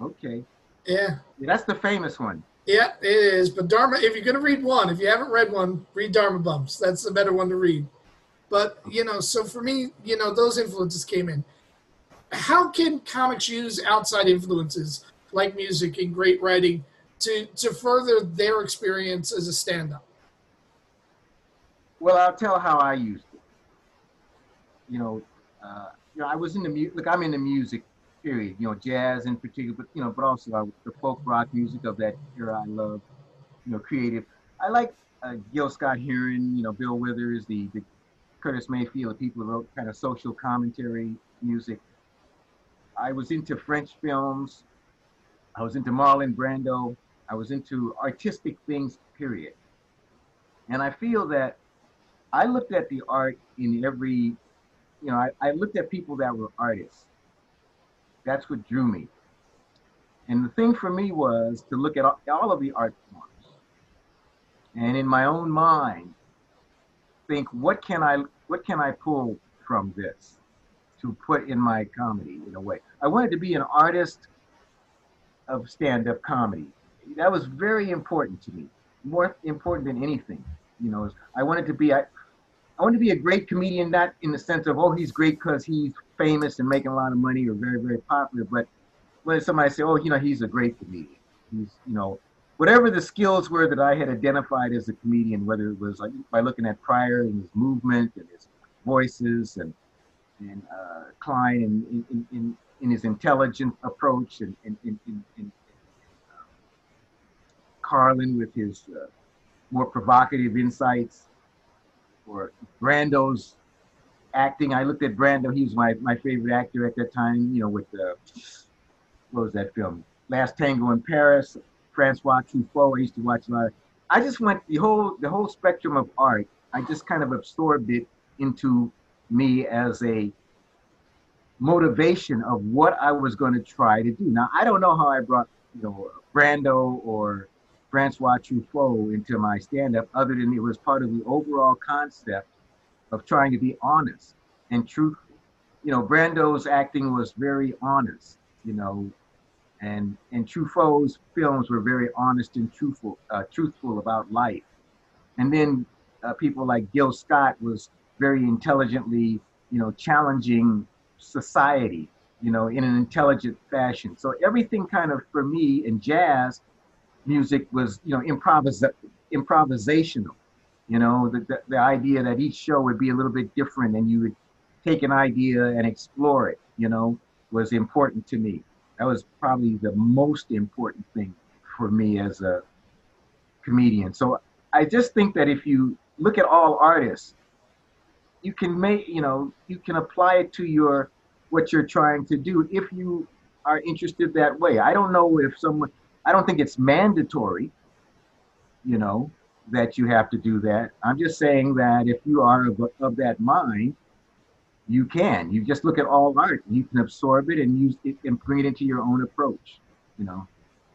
Okay. Yeah, that's the famous one. Yeah, it is. But Dharma, if you're going to read one, if you haven't read one, read Dharma Bums. That's the better one to read. But, you know, so for me, you know, those influences came in. How can comics use outside influences like music and great writing to further their experience as a stand-up? Well, I'll tell how I used it. You know, I was in the music. Look, I'm in the music period, you know, jazz in particular, but, you know, but also the folk rock music of that era I love, you know, creative. I like Gil Scott-Heron, you know, Bill Withers, the Curtis Mayfield, the people who wrote kind of social commentary music. I was into French films. I was into Marlon Brando. I was into artistic things, period. And I feel that I looked at the art in every, you know, I looked at people that were artists. That's what drew me. And the thing for me was to look at all of the art forms and in my own mind, think, what can I pull from this to put in my comedy in a way? I wanted to be an artist of stand-up comedy. That was very important to me, more important than anything. You know, I wanted to be a great comedian, not in the sense of, oh, he's great because he's famous and making a lot of money or very, very popular, but when somebody say, oh, you know, he's a great comedian. He's, you know, whatever the skills were that I had identified as a comedian, whether it was like by looking at Pryor and his movement and his voices and Klein in his intelligent approach and Carlin with his more provocative insights, or Brando's acting. I looked at Brando. He was my favorite actor at that time, you know, with what was that film? Last Tango in Paris, François Truffaut. I used to watch a lot. I just went the whole spectrum of art. I just kind of absorbed it into me as a motivation of what I was going to try to do. Now, I don't know how I brought, you know, Brando or Francois Truffaut into my stand-up, other than it was part of the overall concept of trying to be honest and truthful. You know, Brando's acting was very honest, you know, and Truffaut's films were very honest and truthful about life. And then people like Gil Scott was very intelligently, you know, challenging society, you know, in an intelligent fashion. So everything kind of, for me, in jazz music was, you know, improvisational, you know, the idea that each show would be a little bit different and you would take an idea and explore it, you know, was important to me. That was probably the most important thing for me as a comedian. So I just think that if you look at all artists, you can apply it to what you're trying to do if you are interested that way. I don't know if someone, I don't think it's mandatory, you know, that you have to do that. I'm just saying that if you are of that mind, you can. You just look at all art, and you can absorb it and use it and bring it into your own approach, you know.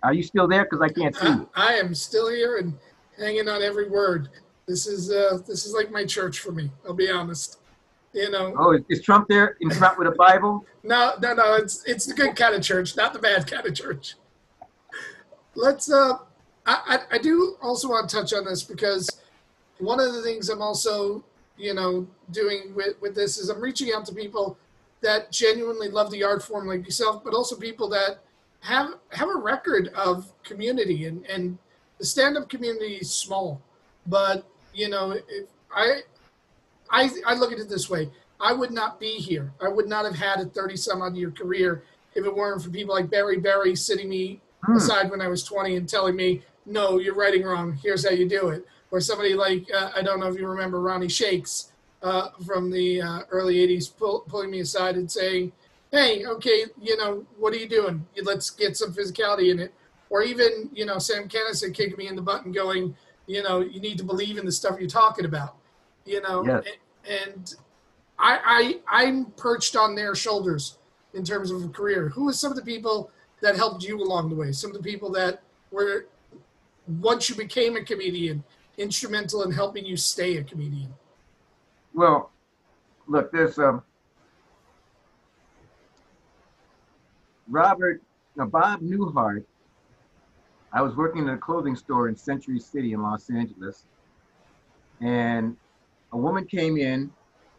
Are you still there? Because I can't see you. I am still here and hanging on every word. This is like my church for me. I'll be honest. You know. Oh, is Trump there in front with a Bible? No. It's the good kind of church, not the bad kind of church. Let's. I do also want to touch on this because one of the things I'm also, you know, doing with this is I'm reaching out to people that genuinely love the art form like yourself, but also people that have a record of community, and the stand-up community is small, but you know, if I look at it this way. I would not be here. I would not have had a 30-some-odd-year career if it weren't for people like Barry Berry sitting me aside when I was 20 and telling me, no, you're writing wrong. Here's how you do it. Or somebody like, I don't know if you remember Ronnie Shakes from the early 80s pulling me aside and saying, hey, okay, you know, what are you doing? Let's get some physicality in it. Or even, you know, Sam Kennison kicking me in the butt and going, you know, you need to believe in the stuff you're talking about. You know, yes. And I'm perched on their shoulders in terms of a career. Who is some of the people that helped you along the way? Some of the people that were, once you became a comedian, instrumental in helping you stay a comedian? Well, look, there's Bob Newhart. I was working in a clothing store in Century City in Los Angeles, and a woman came in.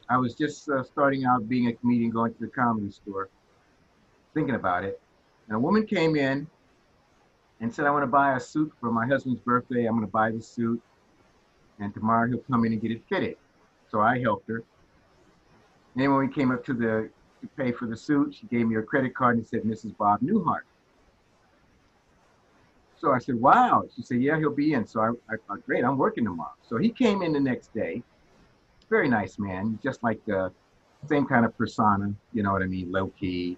I was just starting out being a comedian, going to the Comedy Store, thinking about it. And a woman came in and said, I want to buy a suit for my husband's birthday. I'm going to buy the suit, and tomorrow he'll come in and get it fitted. So I helped her. And then when we came up to pay for the suit, she gave me her credit card and said, Mrs. Bob Newhart. So I said, wow. She said, yeah, he'll be in. So I thought, great, I'm working tomorrow. So he came in the next day. Very nice man, just like the same kind of persona, you know what I mean, low-key.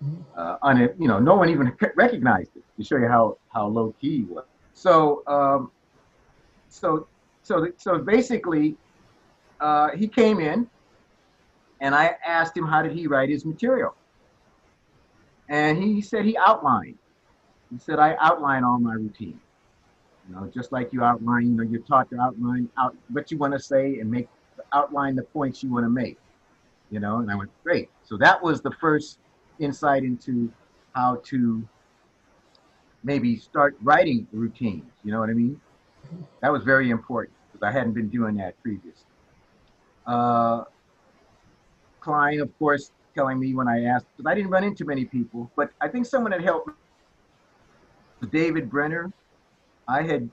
You know, no one even recognized it, to show you how low-key he was. So, basically, he came in, and I asked him, how did he write his material? And he said he outlined. He said, I outline all my routine. You know, just like you outline, you know, you're taught to outline out what you want to say and outline the points you want to make. You know, and I went, great. So that was the first insight into how to maybe start writing routines. You know what I mean? That was very important because I hadn't been doing that previously. Klein, of course, telling me when I asked, because I didn't run into many people, but I think someone had helped me. David Brenner. I had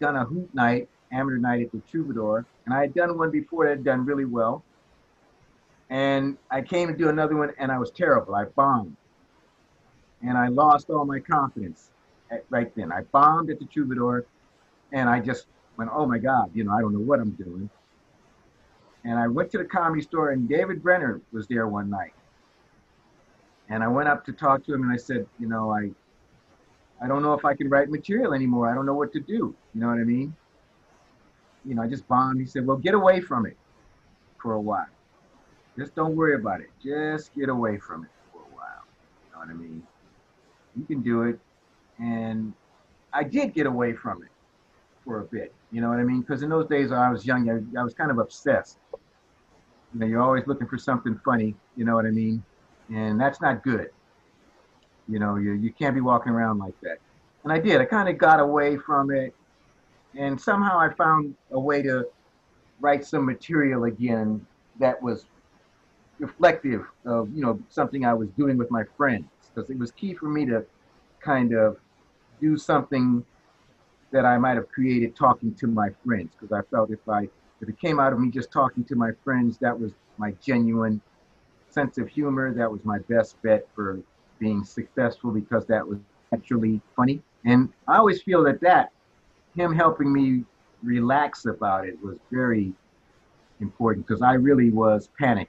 done a hoot night, amateur night at the Troubadour, and I had done one before that had done really well. And I came to do another one, and I was terrible. I bombed. And I lost all my confidence right then. I bombed at the Troubadour, and I just went, oh my God, you know, I don't know what I'm doing. And I went to the Comedy Store, and David Brenner was there one night. And I went up to talk to him, and I said, you know, I don't know if I can write material anymore. I don't know what to do. You know what I mean? You know, I just bombed. He said, well, get away from it for a while. Just don't worry about it. Just get away from it for a while. You know what I mean? You can do it. And I did get away from it for a bit. You know what I mean? Because in those days when I was young, I was kind of obsessed. You know, you're always looking for something funny. You know what I mean? And that's not good. You know, you can't be walking around like that. And I did. I kind of got away from it. And somehow I found a way to write some material again that was reflective of, you know, something I was doing with my friends. Because it was key for me to kind of do something that I might have created talking to my friends. Because I felt if it came out of me just talking to my friends, that was my genuine sense of humor. That was my best bet for being successful, because that was actually funny. And I always feel that him helping me relax about it was very important, because I really was panicking,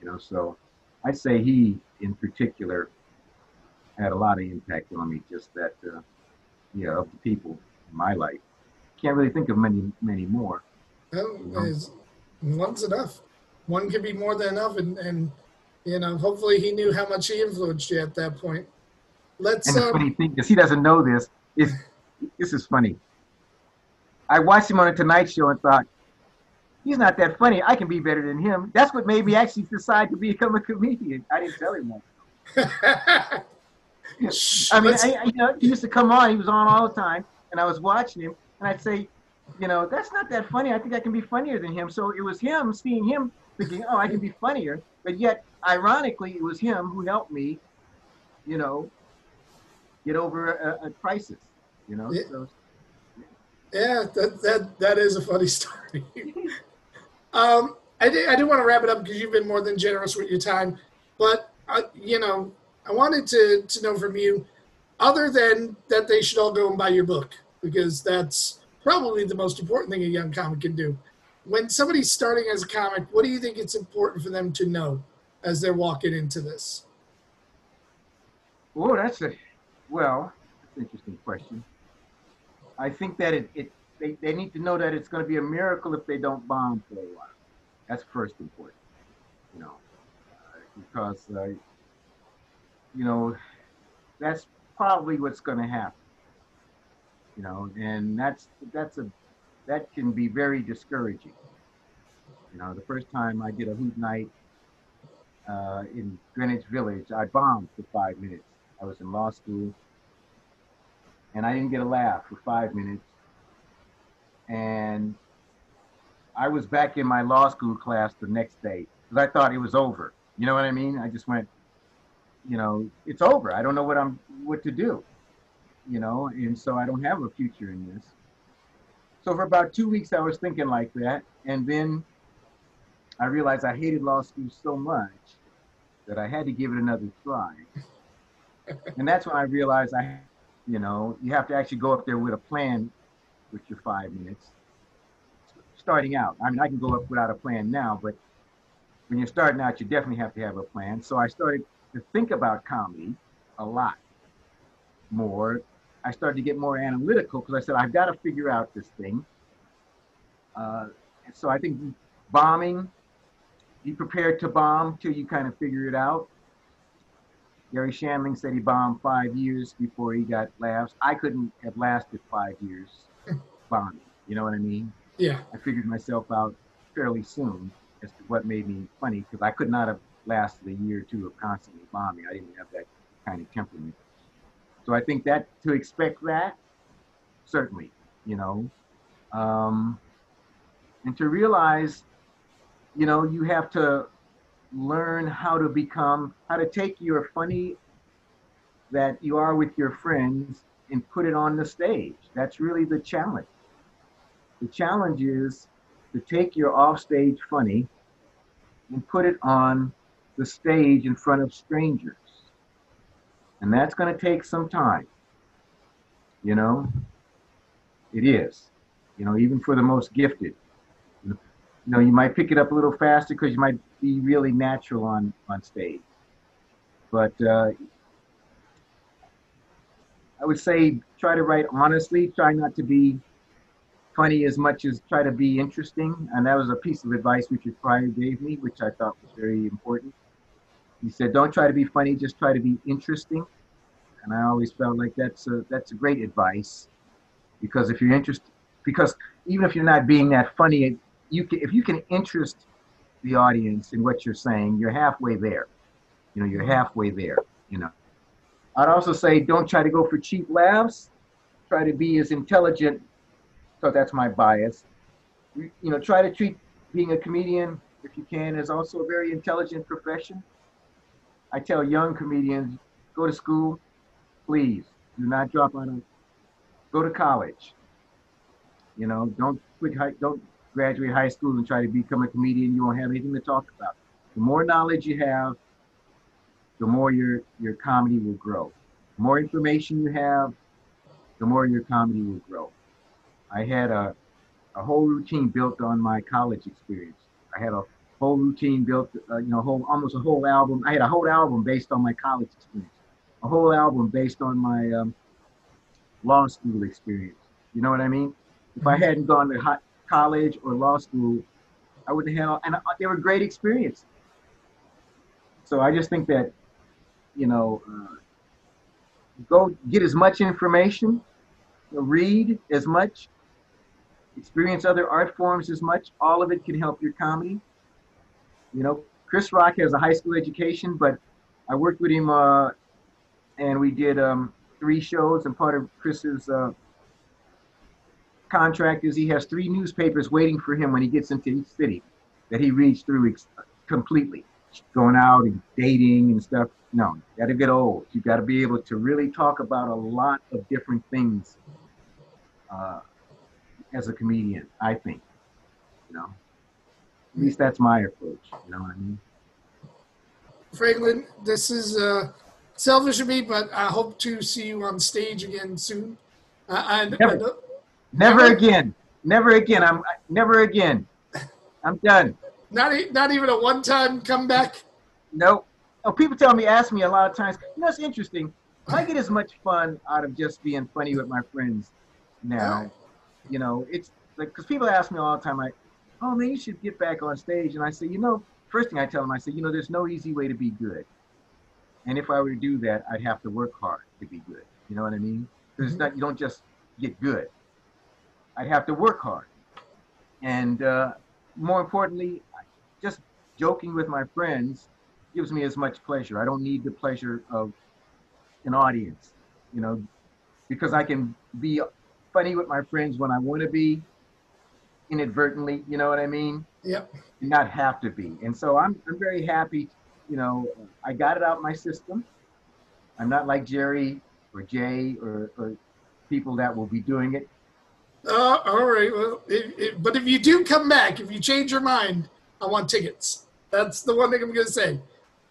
you know. So I'd say he in particular had a lot of impact on me, just that, yeah, of the people in my life. Can't really think of many more. Oh, one's enough. One can be more than enough, and you know, hopefully he knew how much he influenced you at that point. Let's. And the funny thing is, he doesn't know this. This is funny. I watched him on the Tonight Show and thought, he's not that funny. I can be better than him. That's what made me actually decide to become a comedian. I didn't tell him that. I mean, you know, he used to come on. He was on all the time, and I was watching him, and I'd say, you know, that's not that funny. I think I can be funnier than him. So it was him, seeing him, thinking, oh, I can be funnier. But yet, ironically, it was him who helped me, you know, get over a crisis, you know. Yeah, so, yeah, that is a funny story. I do want to wrap it up because you've been more than generous with your time. But, you know, I wanted to know from you, other than that they should all go and buy your book, because that's probably the most important thing a young comic can do. When somebody's starting as a comic, what do you think it's important for them to know as they're walking into this? Oh, that's an interesting question. I think that they need to know that it's going to be a miracle if they don't bomb for a while. That's first important, you know, because, you know, that's probably what's going to happen, you know, and that can be very discouraging. You know, the first time I did a hoot night in Greenwich Village, I bombed for 5 minutes. I was in law school, and I didn't get a laugh for 5 minutes. And I was back in my law school class the next day because I thought it was over. You know what I mean? I just went, you know, it's over. I don't know what to do, you know, and so I don't have a future in this. So for about 2 weeks, I was thinking like that. And then I realized I hated law school so much that I had to give it another try. And that's when I realized you know, you have to actually go up there with a plan with your 5 minutes. Starting out, I mean, I can go up without a plan now, but when you're starting out, you definitely have to have a plan. So I started to think about comedy a lot more. I started to get more analytical because I said, I've got to figure out this thing. So I think bombing, be prepared to bomb till you kind of figure it out. Gary Shandling said he bombed 5 years before he got laughs. I couldn't have lasted 5 years bombing. You know what I mean? Yeah. I figured myself out fairly soon as to what made me funny, because I could not have lasted a year or two of constantly bombing. I didn't have that kind of temperament. So I think that to expect that, certainly, you know, and to realize, you know, you have to learn how to take your funny that you are with your friends and put it on the stage. That's really the challenge. The challenge is to take your offstage funny and put it on the stage in front of strangers. And that's going to take some time, you know, it is, you know, even for the most gifted. You know, you might pick it up a little faster because you might be really natural on stage. But I would say try to write honestly, try not to be funny as much as try to be interesting. And that was a piece of advice Richard Pryor gave me, which I thought was very important. He said, don't try to be funny, just try to be interesting. And I always felt like that's a great advice, because if you're interested, because even if you're not being that funny, if you can interest the audience in what you're saying, you're halfway there. You know, you're halfway there, you know. I'd also say, don't try to go for cheap laughs. Try to be as intelligent, so that's my bias. You know, try to treat being a comedian, if you can, as also a very intelligent profession. I tell young comedians, go to school, please. Do not drop out of, go to college. You know, don't graduate high school and try to become a comedian. You won't have anything to talk about. The more knowledge you have, the more your comedy will grow. The more information you have, the more your comedy will grow. I had a whole routine built on my college experience. I had a whole routine built, you know, almost a whole album. I had a whole album based on my college experience. A a whole album based on my law school experience. You know what I mean? If I hadn't gone to college or law school, I wouldn't have, and they were great experiences. So I just think that, you know, go get as much information, read as much, experience other art forms as much. All of it can help your comedy. You know, Chris Rock has a high school education, but I worked with him and we did 3 shows, and part of Chris's contract is he has 3 newspapers waiting for him when he gets into each city that he reads through completely. Going out and dating and stuff. No, you gotta get old. You gotta be able to really talk about a lot of different things as a comedian, I think. You know, at least that's my approach. You know what I mean? Franklyn, this is selfish of me, but I hope to see you on stage again soon. Never again. Never again. Never again. I'm done. Not even a one-time comeback? Nope. Oh, people tell me, ask me a lot of times, you know, it's interesting. I get as much fun out of just being funny with my friends now. Right. You know, it's like, because people ask me all the time, like, oh, man, you should get back on stage. And I say, you know, first thing I tell them, I say, you know, there's no easy way to be good. And if I were to do that, I'd have to work hard to be good. You know what I mean? Because it's not, you don't just get good. I'd have to work hard. And more importantly, just joking with my friends gives me as much pleasure. I don't need the pleasure of an audience, you know, because I can be funny with my friends when I want to be inadvertently, you know what I mean? Yep. And not have to be. And so I'm very happy, you know, I got it out of my system. I'm not like Jerry or Jay or people that will be doing it. All right. Well, but if you do come back, if you change your mind, I want tickets. That's the one thing I'm going to say.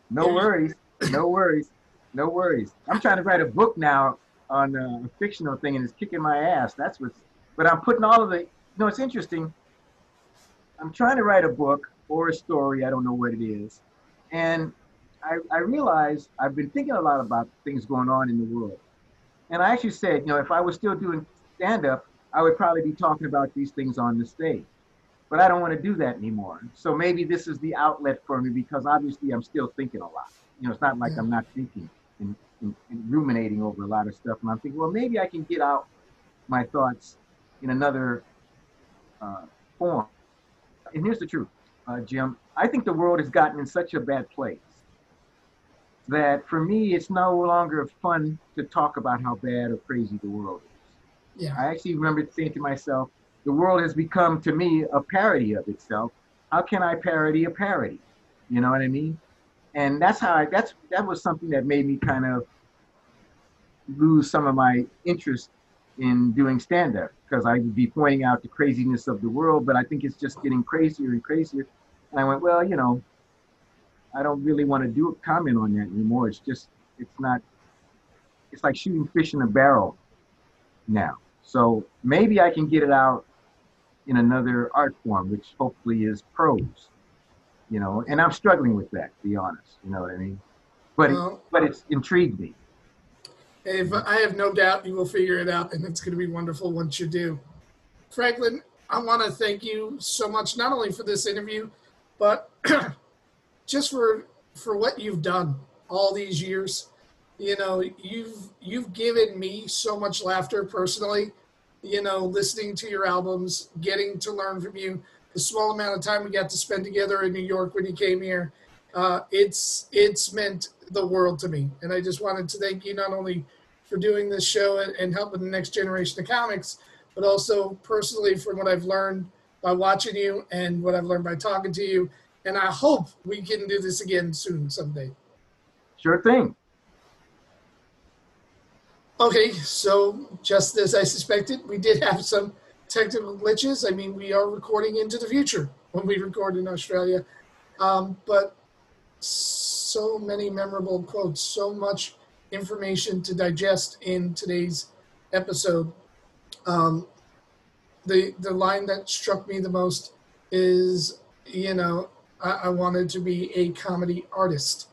No worries. No worries. No worries. I'm trying to write a book now on a fictional thing, and it's kicking my ass. That's what's, but I'm putting all of the, you know, it's interesting. I'm trying to write a book or a story. I don't know what it is. And I realized I've been thinking a lot about things going on in the world. And I actually said, you know, if I was still doing stand-up, I would probably be talking about these things on the stage. But I don't want to do that anymore. So maybe this is the outlet for me, because obviously I'm still thinking a lot. You know, it's not like I'm not thinking and ruminating over a lot of stuff. And I'm thinking, well, maybe I can get out my thoughts in another form. And here's the truth, Jim. I think the world has gotten in such a bad place that for me, it's no longer fun to talk about how bad or crazy the world is. Yeah. I actually remember saying to myself, the world has become, to me, a parody of itself. How can I parody a parody? You know what I mean? And that's how that was something that made me kind of lose some of my interest in doing stand-up, because I would be pointing out the craziness of the world, but I think it's just getting crazier and crazier. And I went, well, you know, I don't really want to do a comment on that anymore. It's just, it's not, it's like shooting fish in a barrel now. So maybe I can get it out in another art form, which hopefully is prose, you know, and I'm struggling with that, to be honest, you know what I mean? But, well, but it's intrigued me. If, I have no doubt you will figure it out, and it's going to be wonderful once you do. Franklyn, I want to thank you so much, not only for this interview, but just for what you've done all these years. You know, you've given me so much laughter personally, you know, listening to your albums, getting to learn from you. The small amount of time we got to spend together in New York when you came here, it's meant the world to me. And I just wanted to thank you not only for doing this show and helping the next generation of comics, but also personally from what I've learned by watching you and what I've learned by talking to you. And I hope we can do this again soon someday. Sure thing. Okay, so just as I suspected, we did have some technical glitches. I mean, we are recording into the future when we record in Australia. But so many memorable quotes, so much information to digest in today's episode. The line that struck me the most is, you know, I wanted to be a comedy artist,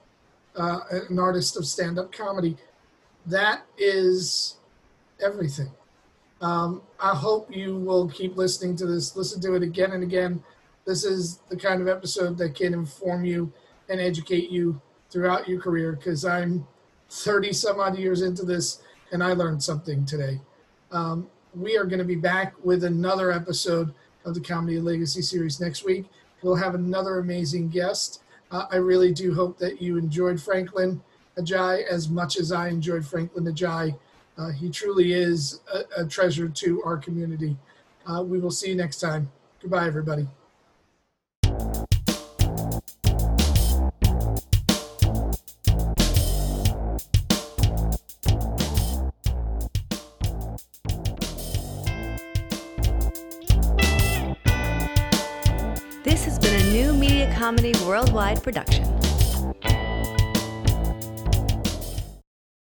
an artist of stand-up comedy. that is everything. I hope you will keep listening to this. Listen to it again and again. This is the kind of episode that can inform you and educate you throughout your career, because I'm 30 some odd years into this and I learned something today. We are going to be back with another episode of the Comedy Legacy Series next week. We'll have another amazing guest. I really do hope that you enjoyed Franklyn Ajaye as much as I enjoyed Franklyn Ajaye. He truly is a treasure to our community. We will see you next time. Goodbye, everybody. This has been a New Media Comedy Worldwide production.